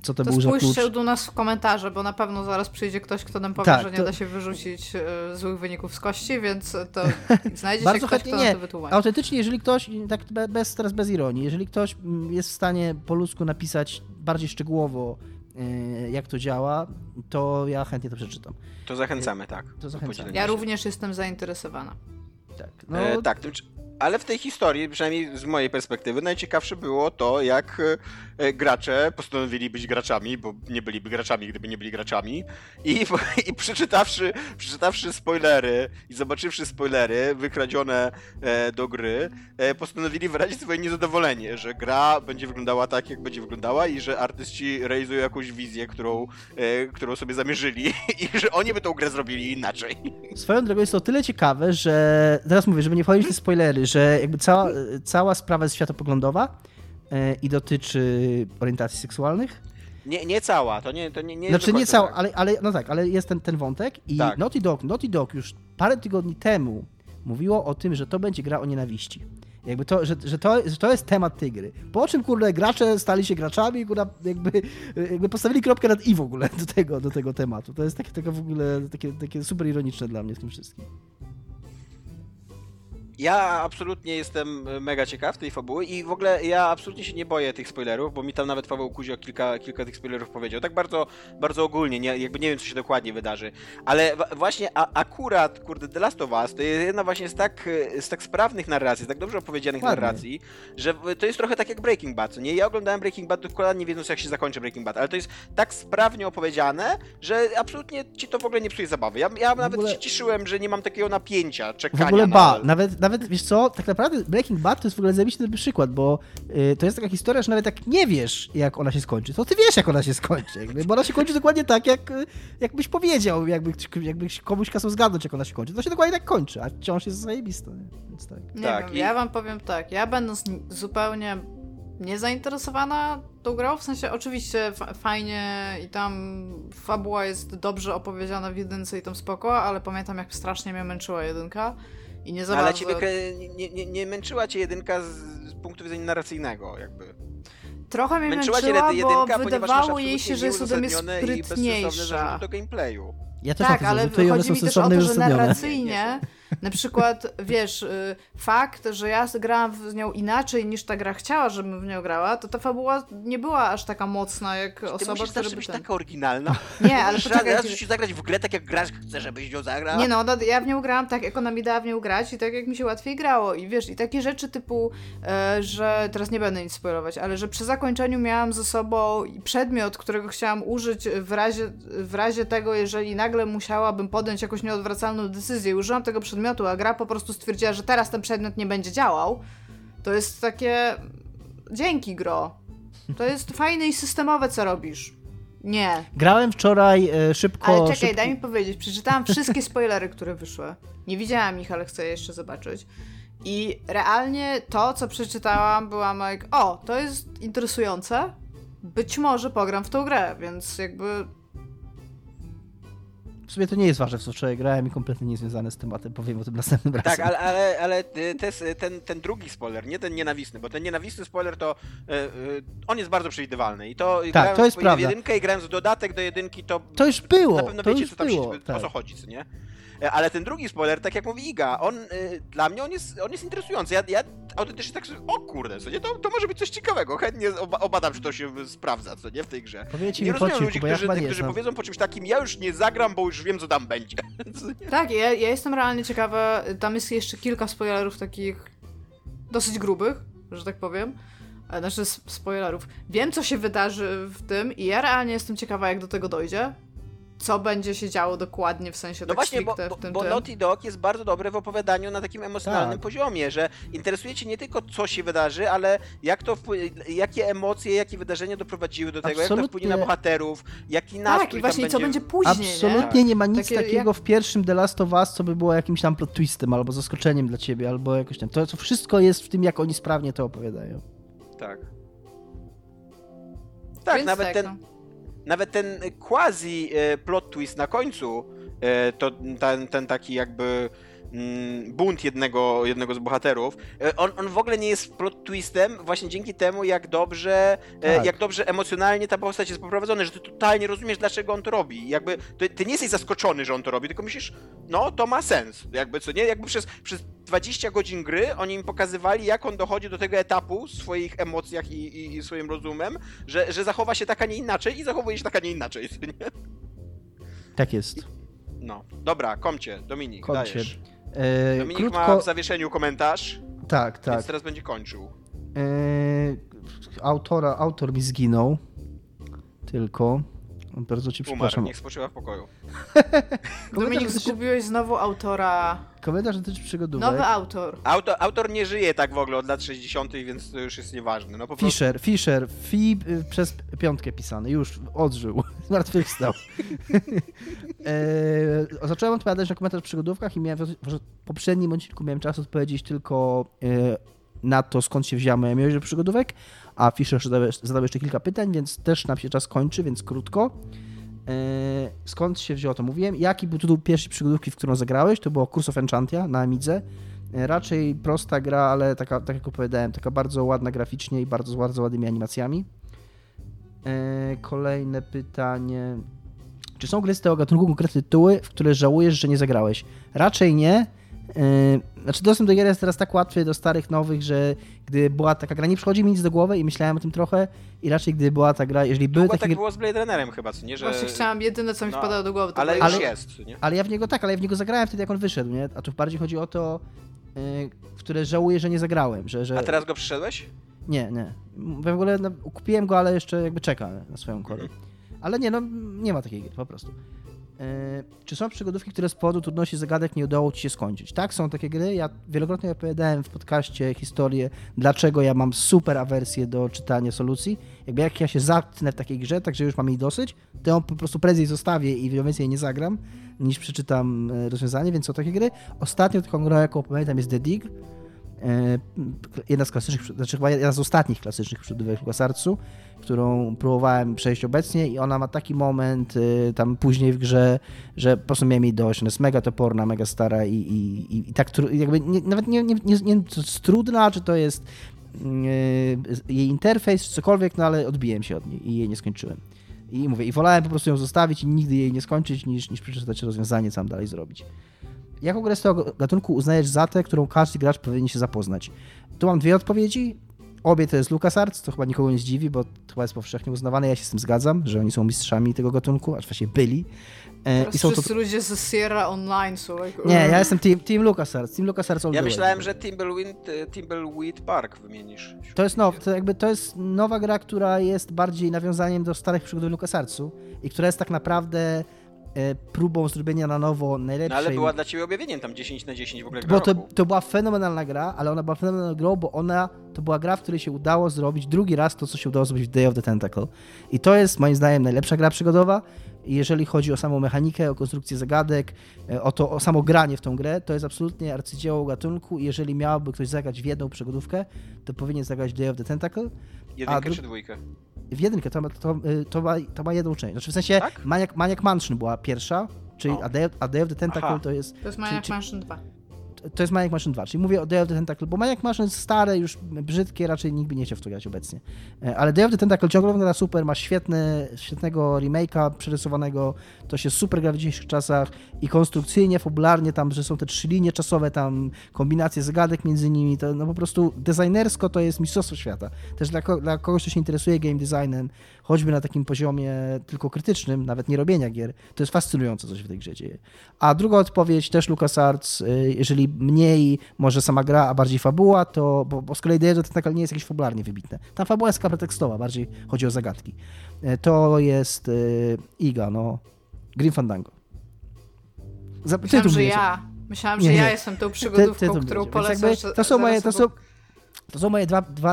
co to był za klucz. To spójrzcie do nas w komentarze, bo na pewno zaraz przyjdzie ktoś, kto nam powie, tak, że nie da się wyrzucić złych wyników z kości, więc to znajdzie się ktoś, kto to wytłumaczy. Autentycznie, jeżeli ktoś, tak teraz bez ironii, jeżeli ktoś jest w stanie po ludzku napisać bardziej szczegółowo, jak to działa, to ja chętnie to przeczytam. To zachęcamy, tak. Ja również jestem zainteresowana. Tak, no... tak, ale w tej historii, przynajmniej z mojej perspektywy, najciekawsze było to, jak gracze postanowili być graczami, bo nie byliby graczami, gdyby nie byli graczami. I przeczytawszy spoilery i zobaczywszy spoilery wykradzione do gry, postanowili wyrazić swoje niezadowolenie, że gra będzie wyglądała tak, jak będzie wyglądała i że artyści realizują jakąś wizję, którą sobie zamierzyli i że oni by tą grę zrobili inaczej. Swoją drogą jest to o tyle ciekawe, że teraz mówię, żeby nie wchodzić w te spoilery, że jakby cała sprawa jest światopoglądowa i dotyczy orientacji seksualnych. Nie cała, to nie jest. Znaczy nie cała, tak. ale no tak, ale jest ten wątek i tak. Naughty Dog już parę tygodni temu mówiło o tym, że to będzie gra o nienawiści. Jakby to, że to jest temat tej gry. Po czym, kurde, gracze stali się graczami, kurde, jakby postawili kropkę nad i w ogóle do tego tematu. To jest takie w ogóle takie super ironiczne dla mnie w tym wszystkim. Ja absolutnie jestem mega ciekaw tej fabuły i w ogóle ja absolutnie się nie boję tych spoilerów, bo mi tam nawet Paweł Kuzio kilka tych spoilerów powiedział. Tak bardzo, bardzo ogólnie, jakby nie wiem, co się dokładnie wydarzy. Ale właśnie akurat, kurde, The Last of Us to jest jedna właśnie z tak sprawnych narracji, z tak dobrze opowiedzianych narracji, że to jest trochę tak jak Breaking Bad, nie? Ja oglądałem Breaking Bad dokładnie nie wiedząc, jak się zakończy Breaking Bad, ale to jest tak sprawnie opowiedziane, że absolutnie ci to w ogóle nie psuje zabawy. Ja nawet ogóle... się cieszyłem, że nie mam takiego napięcia, czekania. W ogóle nawet, wiesz co, tak naprawdę Breaking Bad to jest w ogóle zajebisty przykład, bo to jest taka historia, że nawet jak nie wiesz, jak ona się skończy, to ty wiesz, jak ona się skończy, bo ona się kończy dokładnie tak, jakbyś powiedział, jakbyś komuś kazał zgadnąć, jak ona się kończy, to się dokładnie tak kończy, a wciąż jest zajebista, więc tak. Nie wiem, ja wam powiem tak, ja będąc zupełnie niezainteresowana tą grą, w sensie oczywiście fajnie i tam fabuła jest dobrze opowiedziana w jedynce i tam spoko, ale pamiętam, jak strasznie mnie męczyła jedynka. I nie za bardzo... Ale nie męczyła cię jedynka z punktu widzenia narracyjnego, jakby. Trochę mnie męczyła, bo wydawało jej się, że jest ode mnie sprytniejsza. Do gameplayu. Ja też tak, ale chodzi mi też o to, że narracyjnie, na przykład, wiesz, fakt, że ja grałam w nią inaczej niż ta gra chciała, żebym w nią grała, to ta fabuła nie była aż taka mocna, jak ty osoba, która by... być taka oryginalna? Nie, ale poczekaj... Musisz się zagrać w grę tak, jak grasz chce, żebyś w nią zagrała? Nie no, ja w nią grałam tak, jak ona mi dała w nią grać i tak, jak mi się łatwiej grało. I wiesz, i takie rzeczy typu, że... Teraz nie będę nic spoilować, ale że przy zakończeniu miałam ze sobą przedmiot, którego chciałam użyć w razie tego, jeżeli nagle musiałabym podjąć jakąś nieodwracalną decyzję. Użyłam tego przedmiotu, a gra po prostu stwierdziła, że teraz ten przedmiot nie będzie działał. To jest takie... Dzięki, gro. To jest fajne i systemowe, co robisz. Nie. Grałem wczoraj szybko... Ale czekaj, szybko... daj mi powiedzieć. Przeczytałam wszystkie spoilery, które wyszły. Nie widziałam ich, ale chcę je jeszcze zobaczyć. I realnie to, co przeczytałam, byłam jak... O, to jest interesujące. Być może pogram w tą grę, więc jakby... W sumie to nie jest ważne, w co wczoraj grałem i kompletnie nie związane z tematem, powiem o tym następnym razem. Tak, ale ten drugi spoiler, nie ten nienawistny, bo ten nienawistny spoiler to on jest bardzo przewidywalny i to tak, to jest prawda. Jedynkę i grałem z dodatek do jedynki, to już było, na pewno to wiecie, już co tam było, o co chodzi, co nie? Ale ten drugi spoiler, tak jak mówi Iga, on dla mnie on jest interesujący. Ja autentycznie tak sobie, o kurde, co nie? To może być coś ciekawego. Chętnie obadam, czy to się sprawdza, co nie, w tej grze. Nie rozumiem ludzi, którzy powiedzą po czymś takim, ja już nie zagram, bo już wiem, co tam będzie. Tak, ja jestem realnie ciekawa. Tam jest jeszcze kilka spoilerów takich dosyć grubych, że tak powiem. Znaczy spoilerów. Wiem, co się wydarzy w tym i ja realnie jestem ciekawa, jak do tego dojdzie. Co będzie się działo dokładnie, w sensie no tak właśnie, bo Naughty Dog jest bardzo dobre w opowiadaniu na takim emocjonalnym poziomie, że interesuje cię nie tylko co się wydarzy, ale jakie emocje, jakie wydarzenia doprowadziły do tego, jak to wpłynie na bohaterów, jaki nastrój tam właśnie będzie. Co będzie później. Absolutnie nie ma nic takiego w pierwszym The Last of Us, co by było jakimś tam plot twistem, albo zaskoczeniem dla ciebie, albo jakoś tam. To wszystko jest w tym, jak oni sprawnie to opowiadają. Tak. Tak, więc nawet Nawet ten quasi plot twist na końcu, to ten taki jakby bunt jednego z bohaterów, on w ogóle nie jest plot twistem właśnie dzięki temu, jak dobrze emocjonalnie ta postać jest poprowadzona, że ty totalnie rozumiesz, dlaczego on to robi. Jakby ty nie jesteś zaskoczony, że on to robi, tylko myślisz, no to ma sens. Jakby co nie, jakby przez 20 godzin gry oni im pokazywali, jak on dochodzi do tego etapu w swoich emocjach i swoim rozumem, że zachowa się tak, a nie inaczej i zachowuje się tak, a nie inaczej. Nie? Tak jest. No, dobra, komcie, Dominik, dajesz. Dominik ma w zawieszeniu komentarz, tak. Więc teraz będzie kończył. Autor mi zginął, tylko bardzo cię przepraszam. Umarł, niech spoczywa w pokoju. Dominik, zgubiłeś znowu autora. Komentarz dotyczy przygodówek. Nowy autor. Autor nie żyje tak w ogóle od lat 60., więc to już jest nieważne. No, po prostu... Fischer, przez piątkę pisany, już odżył, zmartwychwstał. Zacząłem odpowiadać na komentarz w przygodówkach i w poprzednim odcinku miałem czas odpowiedzieć tylko na to, skąd się wzięła moja miłość do przygodówek, a Fischer zadał jeszcze kilka pytań, więc też nam się czas kończy, więc krótko. Skąd się wzięło, to mówiłem. Jaki był tytuł pierwszej przygodówki, w którą zagrałeś? To było Curse of Enchantia na Amidze. Raczej prosta gra, ale taka, tak jak opowiadałem, taka bardzo ładna graficznie i bardzo ładnymi animacjami. Kolejne pytanie. Czy są gry z tego gatunku konkretne tytuły, w które żałujesz, że nie zagrałeś? Raczej nie. Znaczy dostęp do gier jest teraz tak łatwy, do starych, nowych, że gdy była taka gra, nie przychodzi mi nic do głowy i myślałem o tym trochę i raczej gdy była ta gra, jeżeli były takie... tak było z Blade Runnerem chyba, co nie? Że... Właśnie chciałam, jedyne co mi wpadało do głowy to... Ale już jest, nie? Ale ja w niego zagrałem wtedy, jak on wyszedł, nie? A tu bardziej chodzi o to, w które żałuję, że nie zagrałem, że... A teraz go przyszedłeś? Nie. W ogóle kupiłem go, ale jeszcze jakby czeka na swoją kolej. Ale nie ma takiej gry, po prostu. Czy są przygodówki, które z powodu trudności zagadek nie udało ci się skończyć? Tak, są takie gry. Ja wielokrotnie opowiadałem w podcaście historię, dlaczego ja mam super awersję do czytania solucji. Jak ja się zatnę w takiej grze, tak że już mam jej dosyć, to ją po prostu prędzej zostawię i więcej jej nie zagram, niż przeczytam rozwiązanie, więc są takie gry. Ostatnio taką grę, jaką pamiętam, jest The Dig. Jedna z klasycznych, znaczy chyba jedna z ostatnich klasycznych przygodówek LucasArtsu, którą próbowałem przejść obecnie i ona ma taki moment tam później w grze, że po prostu miałem jej dość. Ona jest mega toporna, mega stara i tak jakby nawet nie wiem, czy to jest trudna, czy to jest jej interfejs, czy cokolwiek, no ale odbiłem się od niej i jej nie skończyłem. I mówię, i wolałem po prostu ją zostawić i nigdy jej nie skończyć, niż przeczytać rozwiązanie, co tam dalej zrobić. Jaką grę z tego gatunku uznajesz za tę, którą każdy gracz powinien się zapoznać? Tu mam dwie odpowiedzi. Obie to jest LucasArts, to chyba nikogo nie zdziwi, bo to chyba jest powszechnie uznawane. Ja się z tym zgadzam, że oni są mistrzami tego gatunku, aż właśnie byli. I są wszyscy ludzie ze Sierra Online są like... Nie, ja jestem team LucasArts. Team LucasArts all. Ja myślałem, że Thimbleweed Park wymienisz. To jest nowa gra, która jest bardziej nawiązaniem do starych przygód LucasArtsu i która jest tak naprawdę... próbą zrobienia na nowo najlepszej... No ale była dla ciebie objawieniem tam 10/10 w ogóle gra roku. To była fenomenalna gra, ale ona była fenomenalną grą, bo to była gra, w której się udało zrobić drugi raz to, co się udało zrobić w Day of the Tentacle. I to jest moim zdaniem najlepsza gra przygodowa. Jeżeli chodzi o samą mechanikę, o konstrukcję zagadek, o samo granie w tą grę, to jest absolutnie arcydzieło gatunku. Jeżeli miałby ktoś zagrać w jedną przygodówkę, to powinien zagrać Day of the Tentacle. Jedynkę czy dwójkę? W jedynkę, to ma jedną część. Znaczy w sensie tak? Maniac Mansion była pierwsza, czyli a Day of the Tentacle to jest... To jest Maniac Mansion 2. To jest Maniac Mansion 2, czyli mówię o Day of the Tentacle, bo Maniac Mansion jest stare, już brzydkie, raczej nikt by nie chciał w to grać obecnie. Ale Day of the Tentacle ciągle wygląda super, ma świetnego remake'a przerysowanego, to się super gra w dzisiejszych czasach i konstrukcyjnie, fabularnie tam, że są te trzy linie czasowe, tam kombinacje zagadek między nimi, to no po prostu designersko to jest mistrzostwo świata. Też dla kogoś, kto się interesuje game designem, choćby na takim poziomie tylko krytycznym, nawet nie robienia gier, to jest fascynujące, co się w tej grze dzieje. A druga odpowiedź, też LucasArts, jeżeli mniej może sama gra, a bardziej fabuła, to bo z kolei Day of the Tentacle nie jest jakieś fabularnie wybitne. Ta fabuła jest tekstowa, bardziej chodzi o zagadki. To jest Iga, no, Grim Fandango. Myślałam, że ja jestem tą przygodówką, którą polecasz. To są moje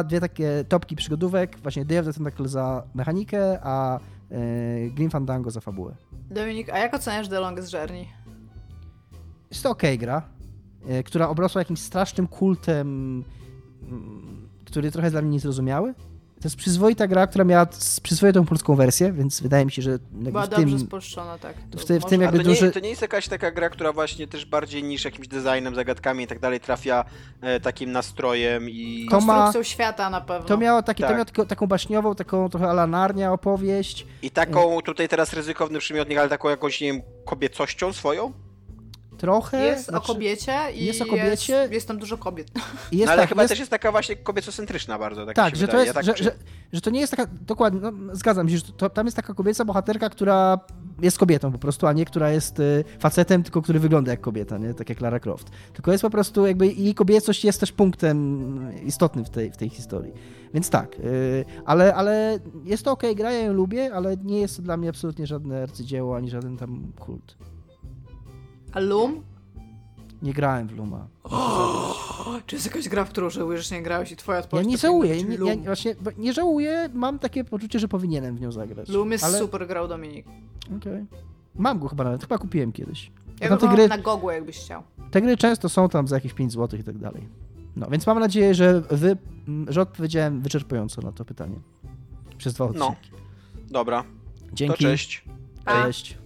dwie takie topki przygodówek. Właśnie Day of the Tentacle za mechanikę, a Grim Fandango za fabułę. Dominik, a jak oceniasz The Longest Journey? Jest to okej gra, która obrosła jakimś strasznym kultem, który trochę dla mnie niezrozumiały. To jest przyzwoita gra, która miała przyzwoitą polską wersję, więc wydaje mi się, że... Była dobrze spolszczona, tak. To nie jest jakaś taka gra, która właśnie też bardziej niż jakimś designem, zagadkami i tak dalej trafia takim nastrojem i... Konstrukcją świata na pewno. To miało taką baśniową, taką trochę a la Narnia opowieść. I taką tutaj teraz ryzykowny przymiotnik, ale taką jakąś, nie wiem, kobiecością swoją? Trochę. Jest o kobiecie. Jest tam dużo kobiet. Też jest taka właśnie kobiecocentryczna bardzo. Że to nie jest taka, dokładnie, no, zgadzam się, że tam jest taka kobieca bohaterka, która jest kobietą po prostu, a nie która jest facetem, tylko który wygląda jak kobieta, nie? Tak jak Lara Croft. Tylko jest po prostu jakby jej kobiecość jest też punktem istotnym w tej historii. Więc tak, ale jest to okej gra, ja ją lubię, ale nie jest to dla mnie absolutnie żadne arcydzieło, ani żaden tam kult. A Loom? Nie grałem w Looma. Czy jest jakaś gra, w którą żałujesz, że nie grałeś i twoja odpowiedź? Ja nie żałuję. Nie żałuję, mam takie poczucie, że powinienem w nią zagrać. Loom jest super grał, Dominik. Okej. Mam go chyba kupiłem kiedyś. Ja go mam na Gogu, jakbyś chciał. Te gry często są tam za jakieś 5 zł i tak dalej. No, więc mam nadzieję, że odpowiedziałem wyczerpująco na to pytanie. Przez 2 odcinki. No. Dobra. Dzięki. To cześć. Cześć.